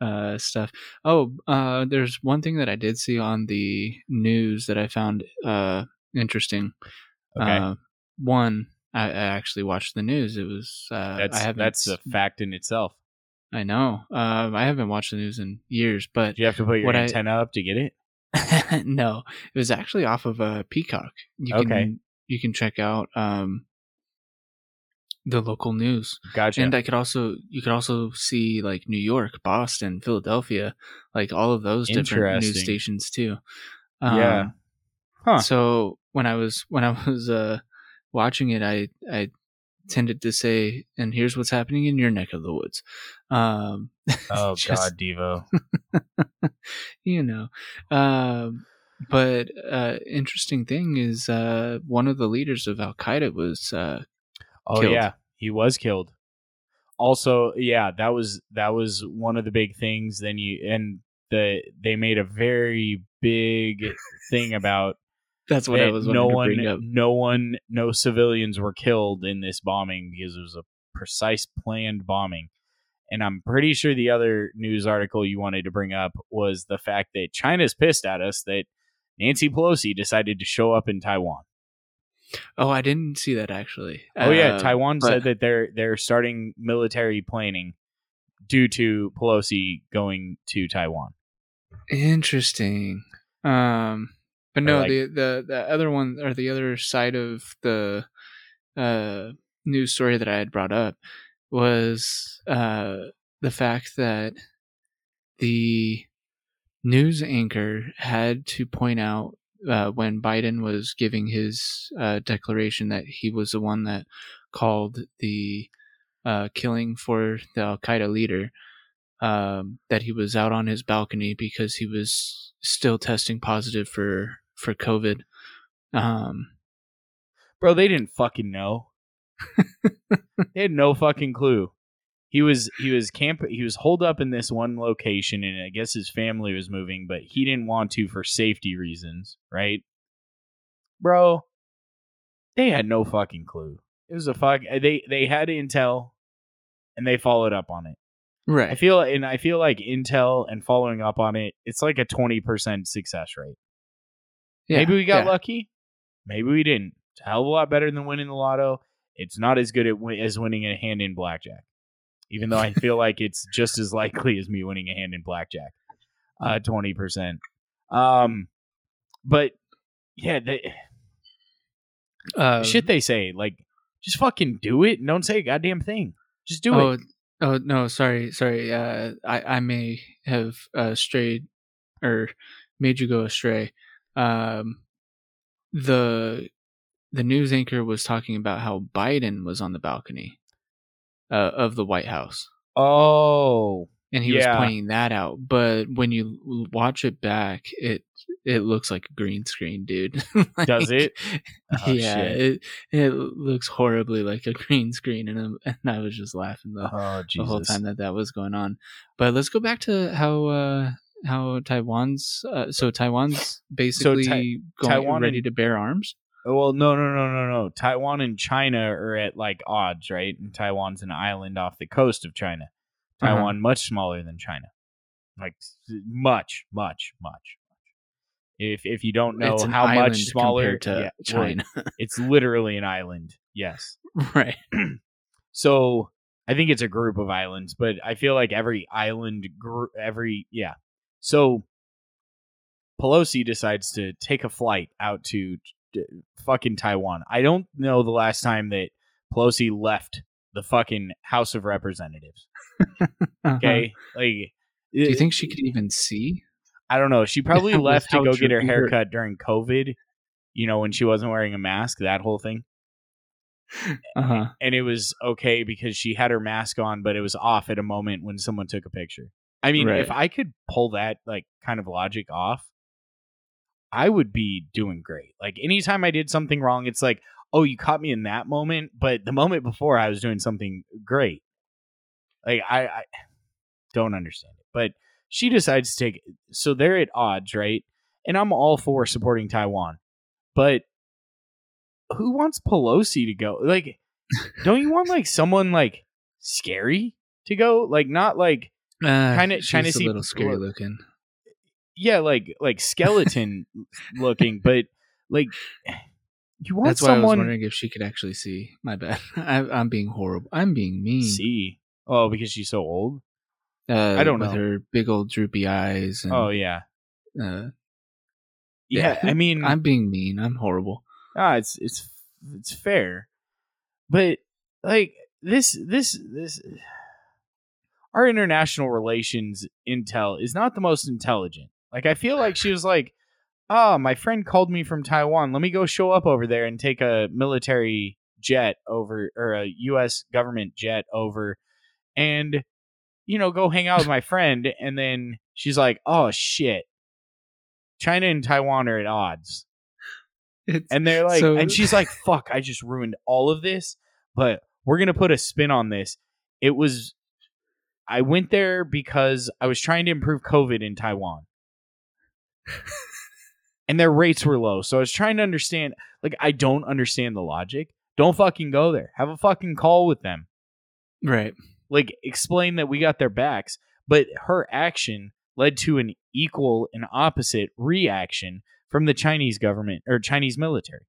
uh, stuff. Oh, uh, there's one thing that I did see on the news that I found uh, interesting. Okay. Uh, one, I, I actually watched the news. It was uh, that's I that's a fact in itself. I know. Uh, I haven't watched the news in years, but did you have to put your antenna I, up to get it? No, it was actually off of uh, Peacock. You okay, can, you can check out. Um, The local news. Gotcha. And I could also, you could also see like New York, Boston, Philadelphia, like all of those different news stations too. Um, yeah. Huh. So when I was, when I was uh, watching it, I, I tended to say, and here's what's happening in your neck of the woods. Um, oh just, God, Devo. You know, um, but uh, interesting thing is uh, one of the leaders of Al-Qaeda was uh, Oh killed. yeah, he was killed. Also, yeah, that was that was one of the big things. Then you and the they made a very big thing about that's what that I was no one, to bring up. no one, no civilians were killed in this bombing because it was a precise planned bombing. And I'm pretty sure the other news article you wanted to bring up was the fact that China's pissed at us that Nancy Pelosi decided to show up in Taiwan. Oh, I didn't see that actually. Oh yeah, uh, Taiwan but... said that they're they're starting military planning due to Pelosi going to Taiwan. Interesting. Um, but no, like... the, the the other one or the other side of the uh, news story that I had brought up was uh, the fact that the news anchor had to point out. Uh, when Biden was giving his uh, declaration that he was the one that called the uh, killing for the Al-Qaeda leader um, that he was out on his balcony because he was still testing positive for, for COVID. Um, Bro, they didn't fucking know. They had no fucking clue. He was he was camp he was holed up in this one location, and I guess his family was moving, but he didn't want to for safety reasons, right? Bro, they had no fucking clue. It was a fuck they they had intel, and they followed up on it. Right. I feel and I feel like intel and following up on it, it's like a twenty percent success rate. Yeah, maybe we got yeah. lucky. Maybe we didn't. It's a hell of a lot better than winning the lotto. It's not as good at win- as winning a hand in blackjack, even though I feel like it's just as likely as me winning a hand in blackjack, uh, twenty percent. Um, but yeah, they, uh, the shit they say, like, just fucking do it and don't say a goddamn thing. Just do oh, it. Oh, no, sorry. Sorry. Uh, I, I may have uh, strayed or made you go astray. Um, the... The news anchor was talking about how Biden was on the balcony uh, of the White House. Oh, and he yeah. was playing that out. But when you watch it back, it it looks like a green screen, dude. Like, does it? Oh, yeah, shit. it it looks horribly like a green screen, and and I was just laughing the, oh, the whole time that that was going on. But let's go back to how uh, how Taiwan's uh, so Taiwan's basically so ta- going Taiwan ready and- to bear arms. Well, no, no, no, no, no. Taiwan and China are at, like, odds, right? And Taiwan's an island off the coast of China. Taiwan, uh-huh. much smaller than China. Like, much, much, much. If if you don't know how much smaller... to yeah, China. Well, it's literally an island, yes. Right. So, I think it's a group of islands, but I feel like every island... Gr- every... Yeah. So, Pelosi decides to take a flight out to... fucking Taiwan. I don't know the last time that Pelosi left the fucking House of Representatives. uh-huh. Okay, like, do you think she could even see? I don't know. She probably left to go get her haircut during COVID. You know, when she wasn't wearing a mask, that whole thing. Uh-huh. And, and it was okay because she had her mask on, but it was off at a moment when someone took a picture. I mean, right. if I could pull that like kind of logic off, I would be doing great. Like, anytime I did something wrong, it's like, oh, you caught me in that moment. But the moment before, I was doing something great. Like, I, I don't understand it. But she decides to take it. So they're at odds, right? And I'm all for supporting Taiwan. But who wants Pelosi to go? Like, don't you want, like, someone, like, scary to go? Like, not, like, uh, kind of China. She's a little scary looking. Yeah, like like skeleton looking, but like you want That's someone. That's why I was wondering if she could actually see. My bad. I, I'm being horrible. I'm being mean. See? Oh, because she's so old. Uh, I don't with know. With her big old droopy eyes. And, oh yeah. Uh, yeah. Yeah. I mean, I'm being mean. I'm horrible. Ah, it's it's it's fair, but like this this this. Our international relations intel is not the most intelligent. Like, I feel like she was like, oh, my friend called me from Taiwan. Let me go show up over there and take a military jet over, or a U S government jet over, and, you know, go hang out with my friend. And then she's like, oh, shit. China and Taiwan are at odds. It's and they're like, so- and she's like, fuck, I just ruined all of this, but we're going to put a spin on this. It was, I went there because I was trying to improve COVID in Taiwan. And their rates were low. So I was trying to understand, like, I don't understand the logic. Don't fucking go there. Have a fucking call with them. Right. Like, explain that we got their backs, but her action led to an equal and opposite reaction from the Chinese government or Chinese military.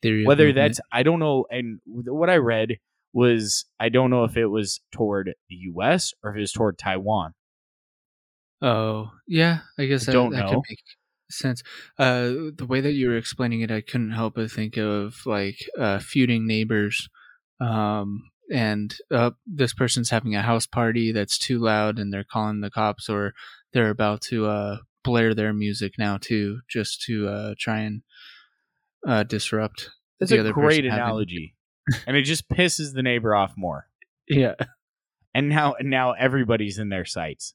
Theory Whether that's, I don't know. And what I read was, I don't know if it was toward the U S or if it was toward Taiwan. Oh, yeah, I guess I don't that, that know. Could make sense. Uh, the way that you were explaining it, I couldn't help but think of, like, uh, feuding neighbors, um, and uh, this person's having a house party that's too loud and they're calling the cops, or they're about to uh, blare their music now, too, just to uh, try and uh, disrupt that's the other person. That's a great analogy. Having- and it just pisses the neighbor off more. Yeah. And now, now everybody's in their sights.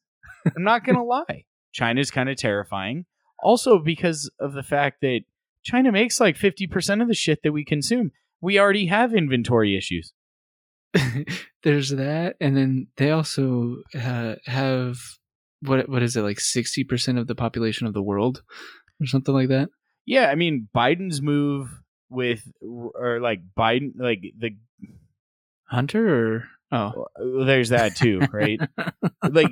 I'm not going to lie. China's kind of terrifying. Also because of the fact that China makes like fifty percent of the shit that we consume. We already have inventory issues. There's that. And then they also uh, have, what what is it, like sixty percent of the population of the world or something like that? Yeah, I mean, Biden's move with, or like Biden, like the... Hunter or... Oh. There's that too, right? Like...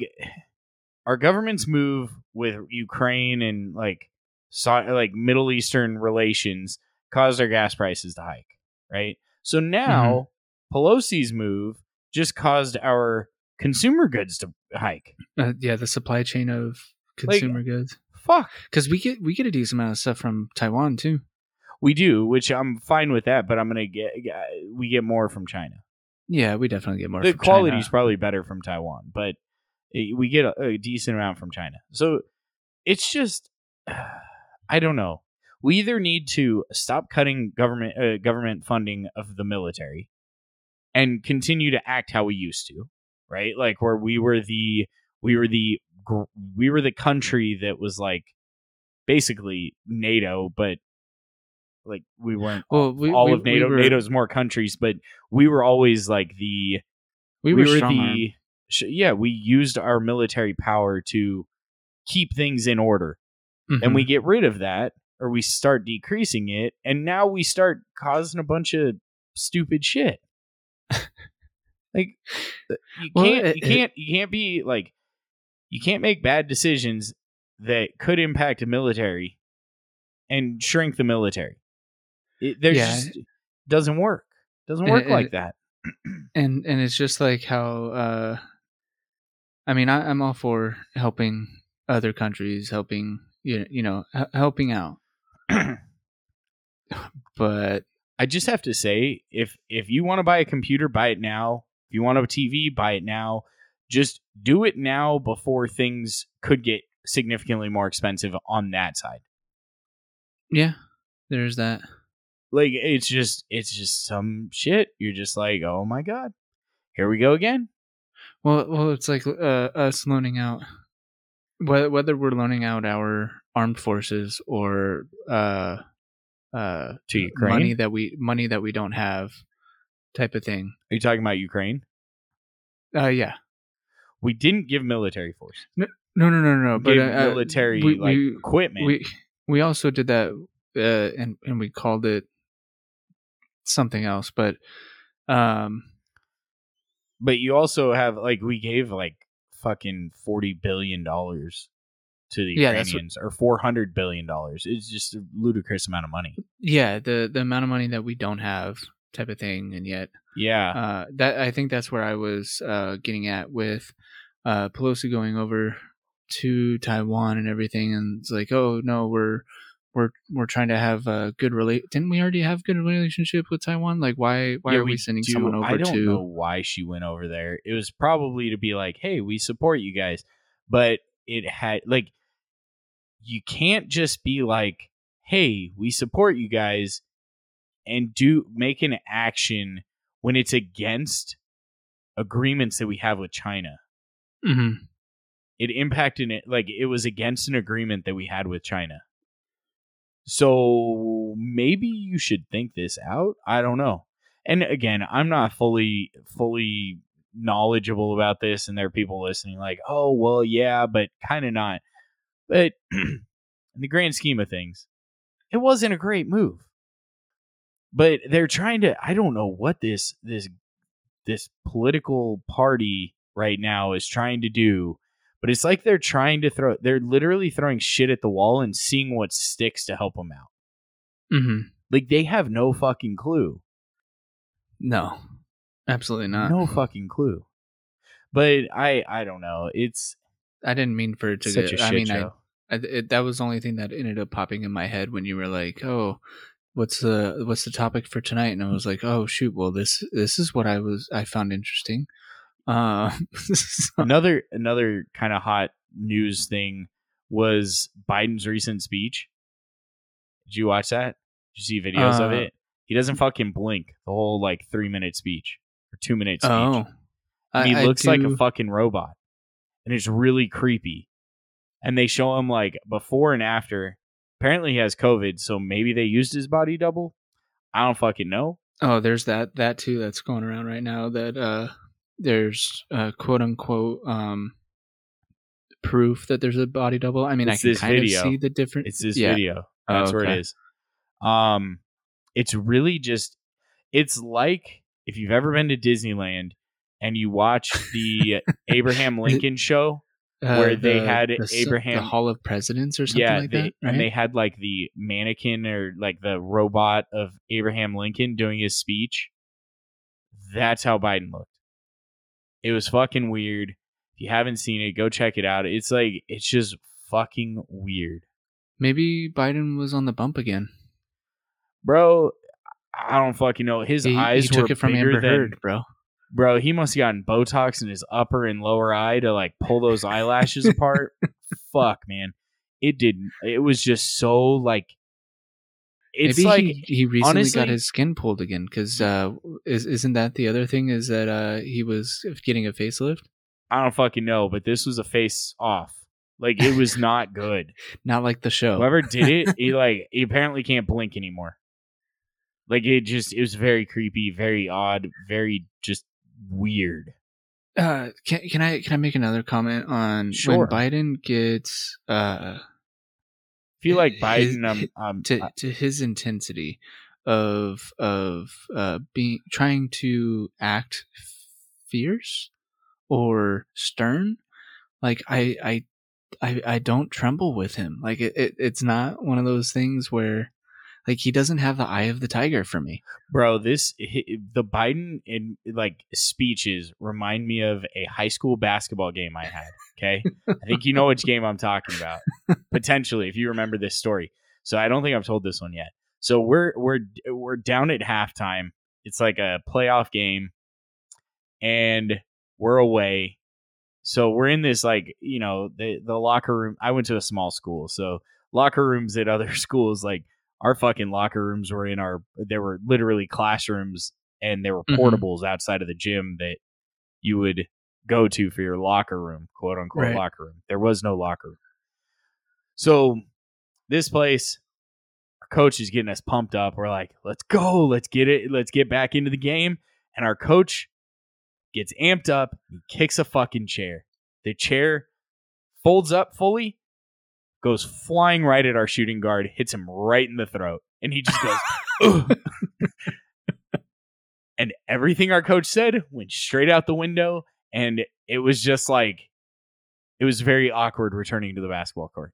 Our government's move with Ukraine and like so, like Middle Eastern relations caused our gas prices to hike, right? So now mm-hmm. Pelosi's move just caused our consumer goods to hike. Uh, yeah, the supply chain of consumer like, goods. Fuck, because we get we get a decent amount of stuff from Taiwan too. We do, which I'm fine with that, but I'm gonna get we get more from China. Yeah, we definitely get more. The from China. The quality is probably better from Taiwan, but. We get a, a decent amount from China. So it's just, I don't know. We either need to stop cutting government uh, government funding of the military and continue to act how we used to, right? Like where we were the we were the we were the country that was like basically NATO, but like we weren't well, we, all we, of NATO. We were, NATO's more countries, but we were always like the we were, we were the Yeah, we used our military power to keep things in order, mm-hmm. and we get rid of that, or we start decreasing it, and now we start causing a bunch of stupid shit. Like you well, can't, it, you can't, it, you can't be like, you can't make bad decisions that could impact the military and shrink the military. It there's yeah. just doesn't work. Doesn't work it, like it, that. And and it's just like how. Uh, I mean, I, I'm all for helping other countries, helping, you know, you know h- helping out. But I just have to say, if if you want to buy a computer, buy it now. If you want a T V, buy it now. Just do it now before things could get significantly more expensive on that side. Yeah, there's that. Like, it's just it's just some shit. You're just like, oh, my God, here we go again. Well, well, it's like uh, us loaning out, whether we're loaning out our armed forces or uh, uh, to Ukraine, money that we money that we don't have, type of thing. Are you talking about Ukraine? Uh, yeah, we didn't give military force. No, no, no, no, no. We but gave uh, military we, like we, equipment. We we also did that, uh, and and we called it something else, but um. But you also have, like, we gave, like, fucking forty billion dollars to the yeah, Ukrainians, what, or four hundred billion dollars. It's just a ludicrous amount of money. Yeah, the, the amount of money that we don't have type of thing, and yet... Yeah. Uh, that I think that's where I was uh, getting at with uh, Pelosi going over to Taiwan and everything, and it's like, oh, no, we're we're we're trying to have a good relate. Didn't we already have good relationship with Taiwan? Like, why why yeah, are we, we sending do. someone over to? I don't to... know why she went over there. It was probably to be like, hey, we support you guys. But it had like, you can't just be like, hey, we support you guys, and do make an action when it's against agreements that we have with China. Mm-hmm. It impacted it. Like, it was against an agreement that we had with China. So maybe you should think this out. I don't know. And again, I'm not fully, fully knowledgeable about this. And there are people listening like, oh, well, yeah, but kind of not. But in the grand scheme of things, it wasn't a great move. But they're trying to, I don't know what this, this, this political party right now is trying to do. But it's like they're trying to throw, they're literally throwing shit at the wall and seeing what sticks to help them out. Mm-hmm. Like, they have no fucking clue. No, absolutely not. No fucking clue. But I, I don't know. It's, I didn't mean for it to such get, a shit I mean, show. I, I it, that was the only thing that ended up popping in my head when you were like, oh, what's the, what's the topic for tonight? And I was like, oh shoot. Well, this, this is what I was, I found interesting. Uh, so. Another another kind of hot news thing was Biden's recent speech. Did you watch that? Did you see videos uh, of it? He doesn't fucking blink the whole like three minute speech or two minute speech. Oh. I, he looks do... like a fucking robot, and it's really creepy. And they show him like before and after. Apparently, he has COVID, so maybe they used his body double. I don't fucking know. Oh, there's that that too that's going around right now. That uh, there's uh, quote unquote um, proof that there's a body double. I mean, it's I can kind video. of see the difference. It's this yeah. video. That's oh, okay. where it is. Um, it's really just. It's like if you've ever been to Disneyland and you watch the Abraham Lincoln show. Uh, where the, they had the, Abraham the Hall of Presidents or something yeah, like they, that, right? And they had like the mannequin or like the robot of Abraham Lincoln doing his speech. That's how Biden looked. It was fucking weird. If you haven't seen it, go check it out. It's like it's just fucking weird. Maybe Biden was on the bump again, bro. I don't fucking know. His he, eyes he took were it from bigger Amber than Heard, bro. Bro, he must have gotten Botox in his upper and lower eye to like pull those eyelashes apart. Fuck, man. It didn't. It was just so like. It's Maybe like he, he recently honestly, got his skin pulled again because uh, is, isn't that the other thing? Is that uh, he was getting a facelift? I don't fucking know, but this was a face off. Like it was not good. Not like the show. Whoever did it, he like he apparently can't blink anymore. Like it just it was very creepy, very odd, very just. Weird. Uh, can can I can I make another comment on sure. when Biden gets? Uh, I feel like Biden his, um, um to I, to his intensity of of uh being trying to act fierce or stern. Like I I I, I don't tremble with him. Like it, it it's not one of those things where. Like, he doesn't have the eye of the tiger for me. Bro, this the Biden in like speeches remind me of a high school basketball game I had, okay? I think you know which game I'm talking about, potentially, if you remember this story. So I don't think I've told this one yet. So we're we're we're down at halftime. It's like a playoff game, and we're away. So we're in this, like, you know, the, the locker room. I went to a small school, so locker rooms at other schools, like, our fucking locker rooms were in our, there were literally classrooms and there were portables mm-hmm. outside of the gym that you would go to for your locker room, quote unquote right. locker room. There was no locker room. So this place, our coach is getting us pumped up. We're like, let's go. Let's get it. Let's get back into the game. And our coach gets amped up and kicks a fucking chair. The chair folds up fully. Goes flying right at our shooting guard, hits him right in the throat, and he just goes, ugh. And everything our coach said went straight out the window, and it was just like, it was very awkward returning to the basketball court.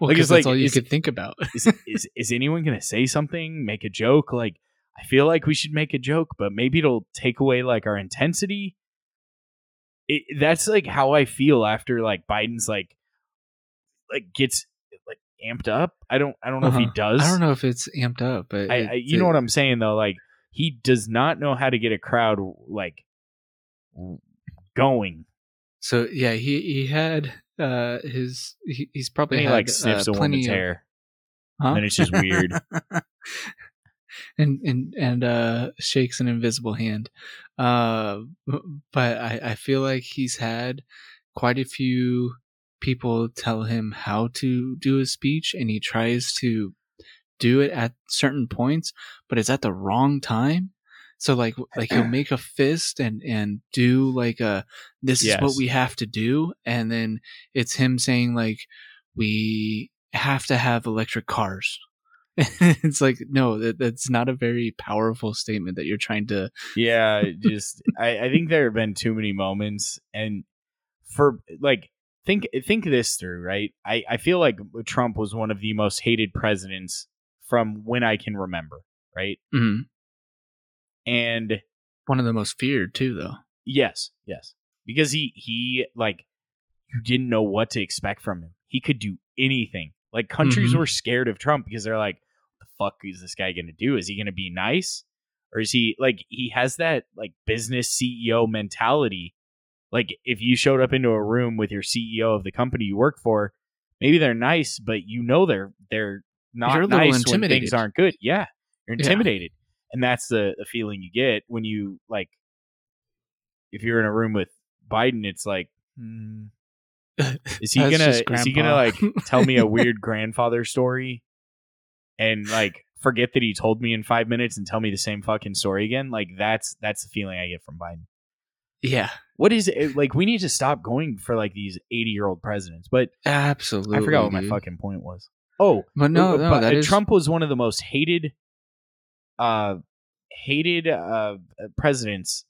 Well, like, it's that's like, all you is, could think about. is, is is anyone going to say something, make a joke? Like, I feel like we should make a joke, but maybe it'll take away like our intensity. It, that's like how I feel after like Biden's like, like gets like amped up. I don't. I don't know uh-huh. if he does. I don't know if it's amped up. But I, it, I, you it, know what I'm saying though. Like he does not know how to get a crowd like going. So yeah, he he had uh, his. He, he's probably and he had, like sniffs uh, a woman's of, hair, huh? And it's just weird. and and and uh, shakes an invisible hand. Uh, but I, I feel like he's had quite a few. People tell him how to do a speech and he tries to do it at certain points, but it's at the wrong time. So like, like he'll make a fist and, and do like a, this yes. is what we have to do. And then it's him saying like, we have to have electric cars. It's like, no, that, that's not a very powerful statement that you're trying to. Yeah. Just, I, I think there have been too many moments and for like, Think think this through, right? I, I feel like Trump was one of the most hated presidents from when I can remember, right? Mm-hmm. And one of the most feared too, though. Yes, yes. Because he, he like, you didn't know what to expect from him. He could do anything. Like, countries mm-hmm. were scared of Trump because they're like, what the fuck is this guy going to do? Is he going to be nice? Or is he, like, he has that, like, business C E O mentality. Like, if you showed up into a room with your C E O of the company you work for, maybe they're nice, but you know they're they're not nice when things aren't good. Yeah, you're intimidated. Yeah. And that's the, the feeling you get when you, like, if you're in a room with Biden, it's like, mm, is he gonna is he gonna like tell me a weird grandfather story and like forget that he told me in five minutes and tell me the same fucking story again? Like that's that's the feeling I get from Biden. Yeah. What is it? Like, we need to stop going for like these eighty year old presidents, but absolutely, I forgot what dude. my fucking point was. Oh, but no, no but that is... Trump was one of the most hated, uh, hated, uh, presidents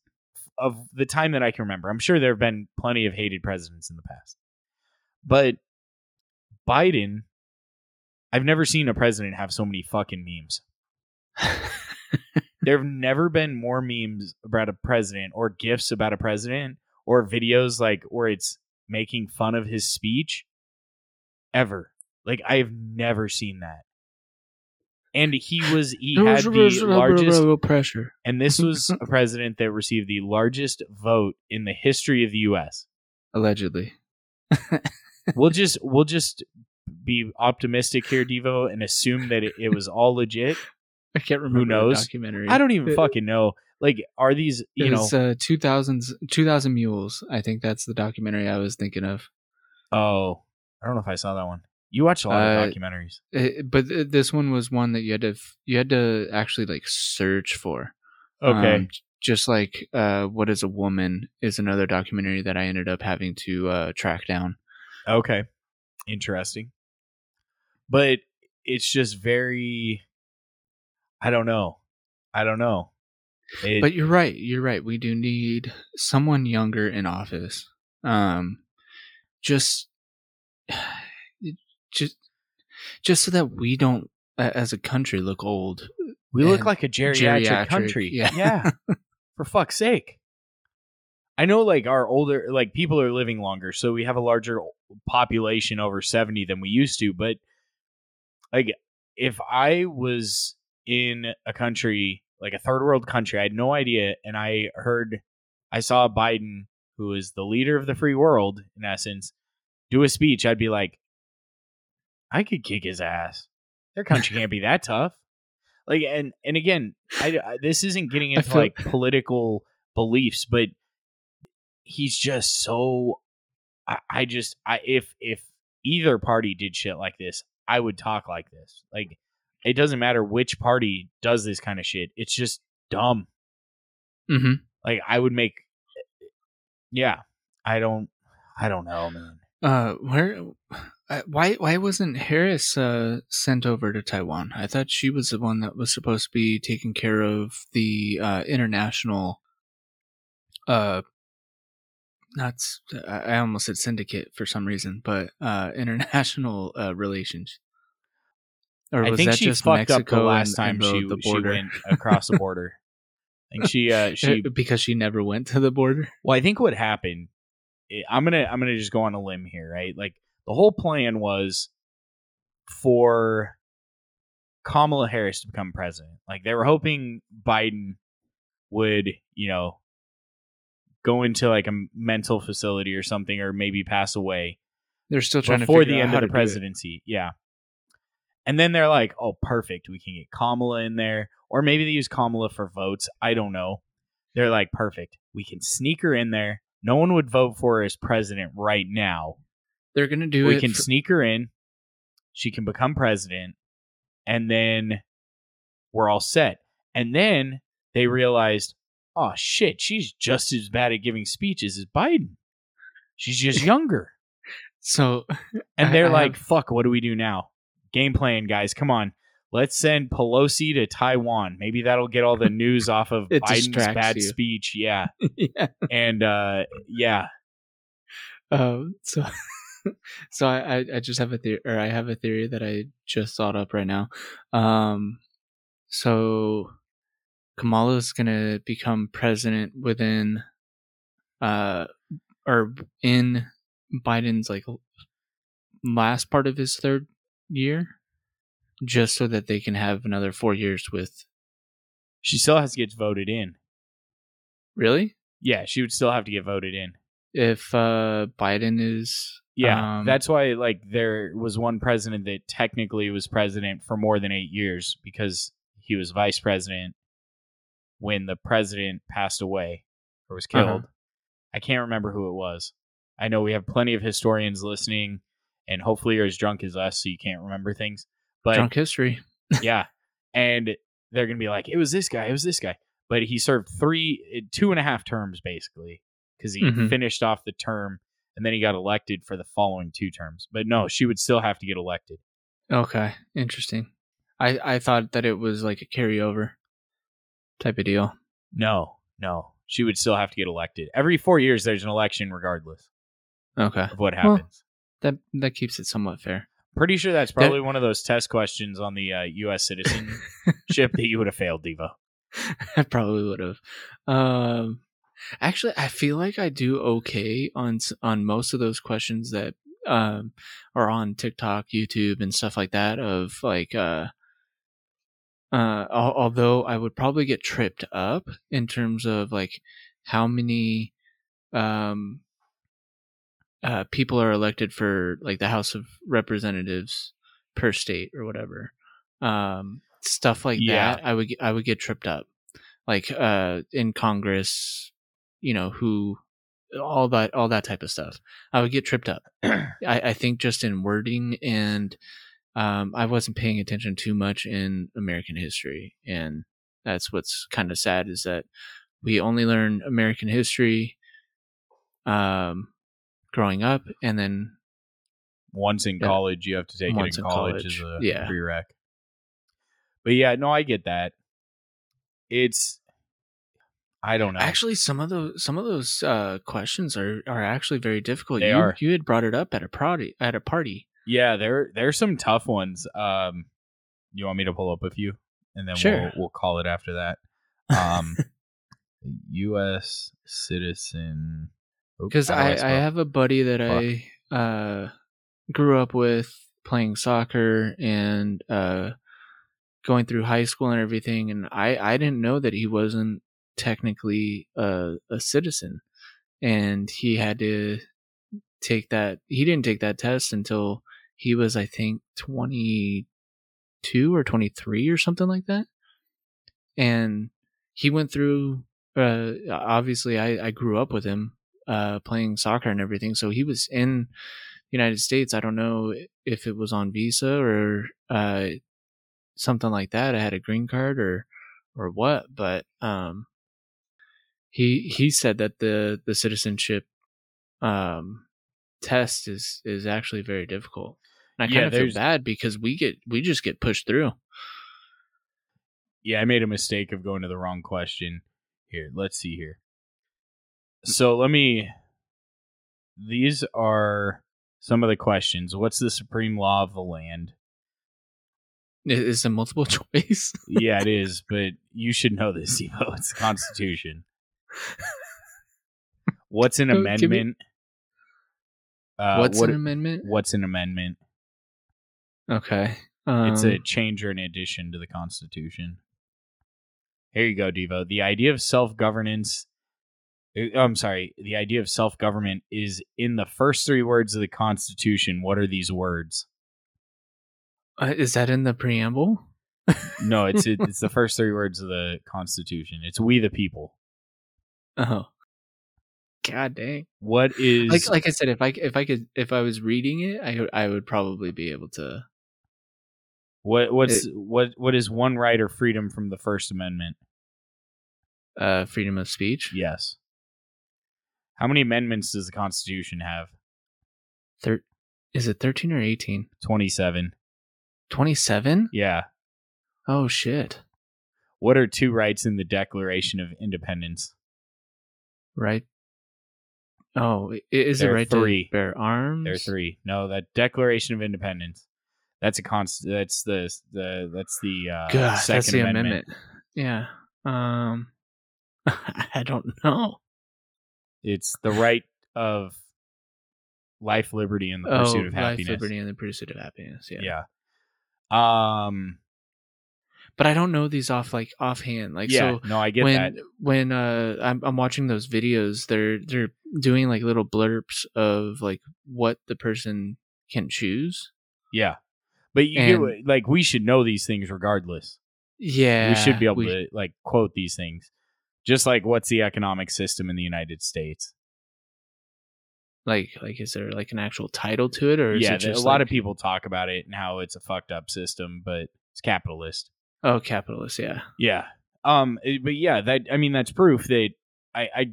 of the time that I can remember. I'm sure there have been plenty of hated presidents in the past, but Biden, I've never seen a president have so many fucking memes. There have never been more memes about a president or gifs about a president or videos like where it's making fun of his speech ever. Like, I've never seen that. And he was, he had the largest pressure. And this was a president that received the largest vote in the history of the U S. Allegedly. We'll just, we'll just be optimistic here, Devo, and assume that it, it was all legit. I can't remember. Who knows? The documentary. I don't even it, fucking know. Like, are these, you know, uh, two thousand Mules. I think that's the documentary I was thinking of. Oh, I don't know if I saw that one. You watch a lot uh, of documentaries, it, but th- this one was one that you had to, f- you had to actually like search for. Okay. Um, just like, uh, What Is a Woman is another documentary that I ended up having to uh, track down. Okay. Interesting. But it's just very, I don't know. I don't know. It, but you're right. You're right. We do need someone younger in office. Um, just, just, just so that we don't, as a country, look old. We look like a geriatric, geriatric country. Yeah. yeah. For fuck's sake. I know, like, our older, like, people are living longer, so we have a larger population over seventy than we used to. But, like, if I was in a country like a third world country, I had no idea, and I heard I saw Biden, who is the leader of the free world in essence, do a speech, I'd be like, I could kick his ass. Their country can't be that tough. Like, and and again, I, I this isn't getting into like political beliefs, but he's just so I, I just I if if either party did shit like this, I would talk like this. Like, it doesn't matter which party does this kind of shit. It's just dumb. Mm-hmm. Like, I would make, yeah. I don't, I don't know, man. Uh, where, why, why wasn't Harris uh, sent over to Taiwan? I thought she was the one that was supposed to be taking care of the uh, international. Uh, not I almost said syndicate for some reason, but uh, international uh, relations. Or was I think that she just fucked Mexico up the last time the, she, the she went across the border. I think she, uh, she because she never went to the border. Well, I think what happened, I'm gonna I'm gonna just go on a limb here, right? Like, the whole plan was for Kamala Harris to become president. Like, they were hoping Biden would, you know, go into like a mental facility or something, or maybe pass away. They're still trying to figure out before the end of the presidency. Yeah. And then they're like, oh, perfect. We can get Kamala in there. Or maybe they use Kamala for votes. I don't know. They're like, perfect. We can sneak her in there. No one would vote for her as president right now. They're going to do we it. We can for- sneak her in. She can become president. And then we're all set. And then they realized, oh, shit, she's just as bad at giving speeches as Biden. She's just younger. So, and they're I, I like, have- fuck, what do we do now? Game plan, guys. Come on. Let's send Pelosi to Taiwan. Maybe that'll get all the news off of Biden's bad you. speech. Yeah. yeah. And uh, yeah. Um, so so I, I just have a theory, or I have a theory that I just thought up right now. Um, so Kamala's going to become president within uh, or in Biden's like last part of his third year, just so that they can have another four years with. She still has to get voted in. Really? Yeah, she would still have to get voted in. If uh, Biden is. Yeah, um, that's why like there was one president that technically was president for more than eight years because he was vice president when the president passed away or was killed. Uh-huh. I can't remember who it was. I know we have plenty of historians listening, and hopefully you're as drunk as us, so you can't remember things. But drunk history. Yeah. And they're going to be like, it was this guy. It was this guy. But he served three, two and a half terms, basically, because he mm-hmm. finished off the term and then he got elected for the following two terms. But no, she would still have to get elected. Okay. Interesting. I, I thought that it was like a carryover type of deal. No, no. She would still have to get elected. Every four years, there's an election regardless. Okay. Of what happens. Well, that that keeps it somewhat fair. Pretty sure that's probably that, one of those test questions on the uh, U S citizenship that you would have failed, Devo. I probably would have. Um, actually, I feel like I do okay on on most of those questions that um, are on TikTok, YouTube, and stuff like that. Of like, uh, uh, although I would probably get tripped up in terms of like how many. Um, Uh, people are elected for like the House of Representatives per state or whatever, um, stuff like yeah. that. I would I would get tripped up, like uh, in Congress, you know, who all that all that type of stuff. I would get tripped up. I, I think just in wording, and um, I wasn't paying attention too much in American history, and that's what's kind of sad is that we only learn American history. Um. Growing up, and then once in college, you have to take it in college as a yeah. prereq. But yeah, no, I get that. It's, I don't know. Actually, some of those some of those uh, questions are, are actually very difficult. They you, are. You had brought it up at a party at a party. Yeah, there there's some tough ones. Um, you want me to pull up a few, and then sure. we'll we'll call it after that. Um, U S citizen. Because I, I have a buddy that Fuck. I uh, grew up with playing soccer and uh, going through high school and everything. And I, I didn't know that he wasn't technically a, a citizen. And he had to take that. He didn't take that test until he was, I think, twenty-two or twenty-three or something like that. And he went through. Uh, obviously, I, I grew up with him. Uh, playing soccer and everything. So he was in the United States. I don't know if it was on visa or uh, something like that. I had a green card or or what, but um, he he said that the, the citizenship um, test is, is actually very difficult. And I kind of yeah, feel bad because we get we just get pushed through. Yeah, I made a mistake of going to the wrong question. Here, let's see here. So let me, these are some of the questions. What's the supreme law of the land? Is it multiple choice? Yeah, it is, but you should know this, Evo. It's the Constitution. What's an amendment? Me... Uh, what's what, an amendment? What's an amendment? Okay. Um... It's a change or an addition to the Constitution. Here you go, Devo. The idea of self-governance... I'm sorry, the idea of self-government is in the first three words of the Constitution. What are these words? Uh, is that in the preamble? No, it's it, it's the first three words of the Constitution. It's we the people. Oh. God dang. What is Like like I said, if I if I could if I was reading it, I would, I would probably be able to. What what's it, what what is one right or freedom from the First Amendment? Uh freedom of speech? Yes. How many amendments does the Constitution have? Thir- is it thirteen or eighteen? twenty-seven. twenty-seven? Yeah. Oh, shit. What are two rights in the Declaration of Independence? Right. Oh, is there it right three. To bear arms? There are three. No, that Declaration of Independence. That's a const- That's the, the that's the uh, God, second that's the amendment. amendment. Yeah. Um. I don't know. It's the right of life, liberty, and the oh, pursuit of happiness. Life, liberty, and the pursuit of happiness. Yeah. Yeah. Um, but I don't know these off like offhand. Like, yeah, so no, I get when, that. When uh, I'm, I'm watching those videos, they're they're doing like little blurbs of like what the person can choose. Yeah, but you and, get, like we should know these things regardless. Yeah, we should be able we, to like quote these things. Just like what's the economic system in the United States? Like, like, is there like an actual title to it, or is yeah, it just a lot like... of people talk about it and how it's a fucked up system, but it's capitalist. Oh, capitalist, yeah, yeah. Um, but yeah, that I mean, that's proof that I, I,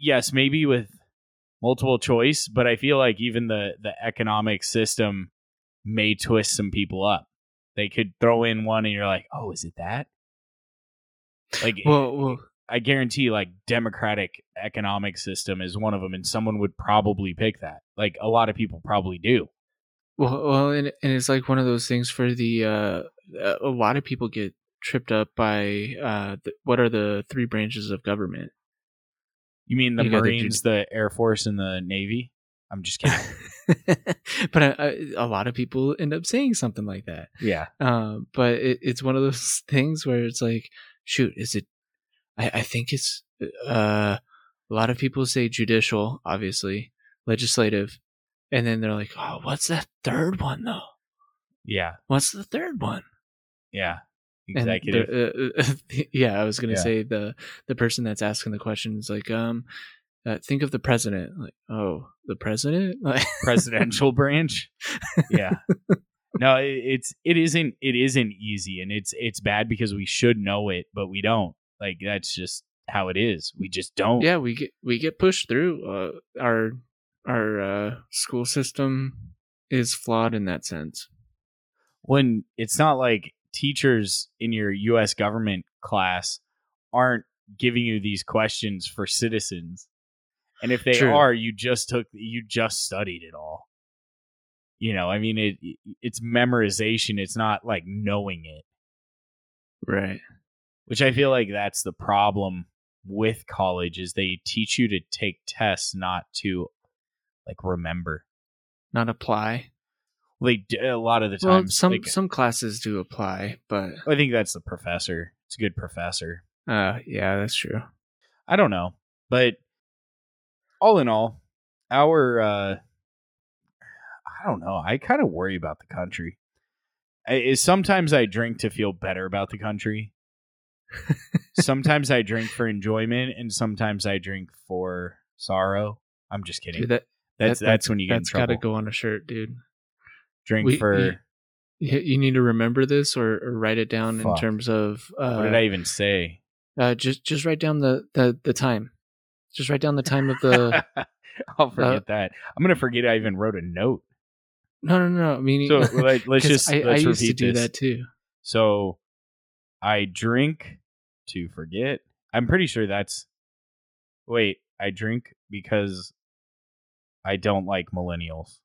yes, maybe with multiple choice, but I feel like even the the economic system may twist some people up. They could throw in one, and you're like, oh, is it that? Like, well, well. I guarantee like democratic economic system is one of them, and someone would probably pick that. Like a lot of people probably do. Well, well, and, and it's like one of those things for the, uh, a lot of people get tripped up by, uh, the, what are the three branches of government? You mean the you Marines, the, Jud- the Air Force, and the Navy? I'm just kidding. But I, I, a lot of people end up saying something like that. Yeah. Um, but it, it's one of those things where it's like, shoot, is it, I, I think it's uh, a lot of people say judicial, obviously, legislative, and then they're like, oh, what's that third one, though? Yeah. What's the third one? Yeah. Executive. Uh, yeah, I was going to yeah. say the, the person that's asking the question is like, um, uh, think of the president. Like, oh, the president? Presidential branch? Yeah. No, it, it's, it isn't, it isn't easy, and it's, it's bad because we should know it, but we don't. Like, that's just how it is. We just don't. Yeah, we get we get pushed through. Uh, our our uh, school system is flawed in that sense. When it's not like teachers in your U S government class aren't giving you these questions for citizens, and if they True. are, you just took you just studied it all. You know, I mean, it it's memorization. It's not like knowing it, right? Which I feel like that's the problem with college, is they teach you to take tests, not to like remember, not apply. Well, they do, a lot of the well, time. Some like, some classes do apply, but I think that's the professor. It's a good professor. Uh, yeah, that's true. I don't know, but all in all, our uh, I don't know. I kind of worry about the country. I, sometimes I drink to feel better about the country. Sometimes I drink for enjoyment, and sometimes I drink for sorrow. I'm just kidding. Dude, that, that's, that, that's that's when you get in trouble. That's got to go on a shirt, dude. Drink we, for... You, you need to remember this, or, or write it down. Fuck. In terms of... Uh, what did I even say? Uh, just just write down the, the, the time. Just write down the time of the... I'll forget uh, that. I'm going to forget I even wrote a note. No, no, no. I mean, so like, let's just I, let's I used to do this. That too. So I drink... to forget. I'm pretty sure that's... Wait, I drink because I don't like millennials.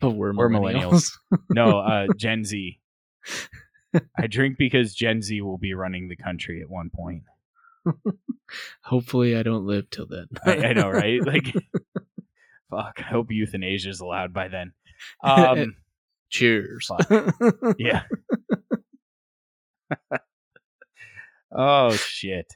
But we're, we're millennials. millennials. No, uh, Gen Z. I drink because Gen Z will be running the country at one point. Hopefully I don't live till then. I, I know, right? Like, fuck, I hope euthanasia is allowed by then. Um, Cheers. Fuck. Yeah. Oh shit.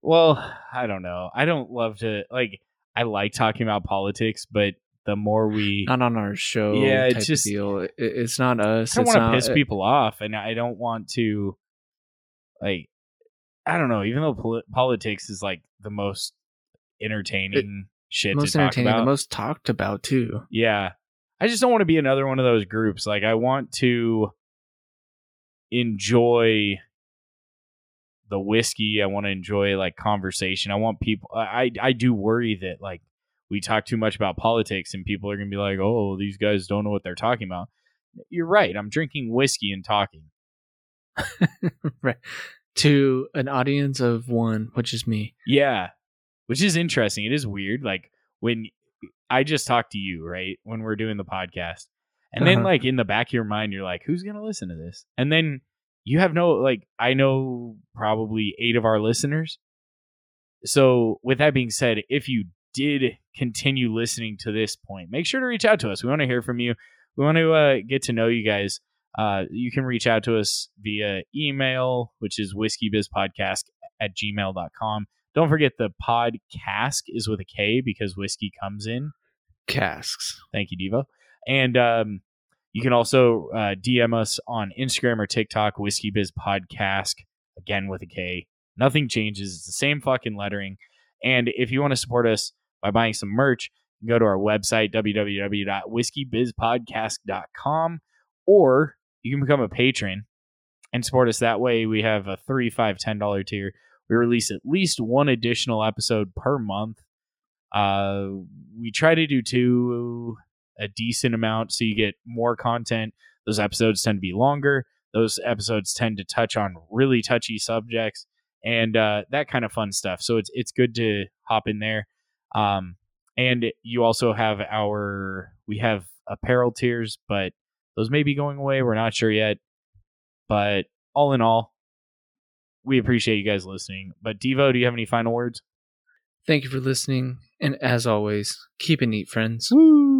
Well, I don't know. I don't love to like I like talking about politics, but the more we not on our show yeah, type it's just, deal. It, it's not us. I don't want to piss it. people off, and I don't want to like I don't know, even though pol- politics is like the most entertaining it, shit most to entertaining, talk about. The most talked about too. Yeah. I just don't want to be another one of those groups. Like I want to enjoy the whiskey. I want to enjoy like conversation. I want people. I I do worry that like we talk too much about politics and people are gonna be like, oh, these guys don't know what they're talking about. You're right. I'm drinking whiskey and talking. Right. To an audience of one, which is me. Yeah. Which is interesting. It is weird. Like when I just talk to you, right? When we're doing the podcast. And then, uh-huh. like, in the back of your mind, you're like, who's going to listen to this? And then you have no, like, I know probably eight of our listeners. So with that being said, if you did continue listening to this point, make sure to reach out to us. We want to hear from you. We want to uh, get to know you guys. Uh, you can reach out to us via email, which is whiskey biz podcast at gmail dot com. Don't forget the podcast is with a K because whiskey comes in casks. Thank you, Devo. And um, you can also uh, D M us on Instagram or TikTok, Whiskey Biz Podcast, again with a K. Nothing changes. It's the same fucking lettering. And if you want to support us by buying some merch. You can go to our website, w w w dot whiskey biz podcast dot com, or you can become a patron and support us that way. We have a three, five, ten dollar tier. We release at least one additional episode per month. Uh, we try to do two a decent amount, so you get more content. Those episodes tend to be longer. Those episodes tend to touch on really touchy subjects and uh, that kind of fun stuff. So it's it's good to hop in there. Um, and you also have our, we have apparel tiers, but those may be going away. We're not sure yet. But all in all, we appreciate you guys listening. But Devo, do you have any final words? Thank you for listening. And as always, keep it neat, friends. Woo!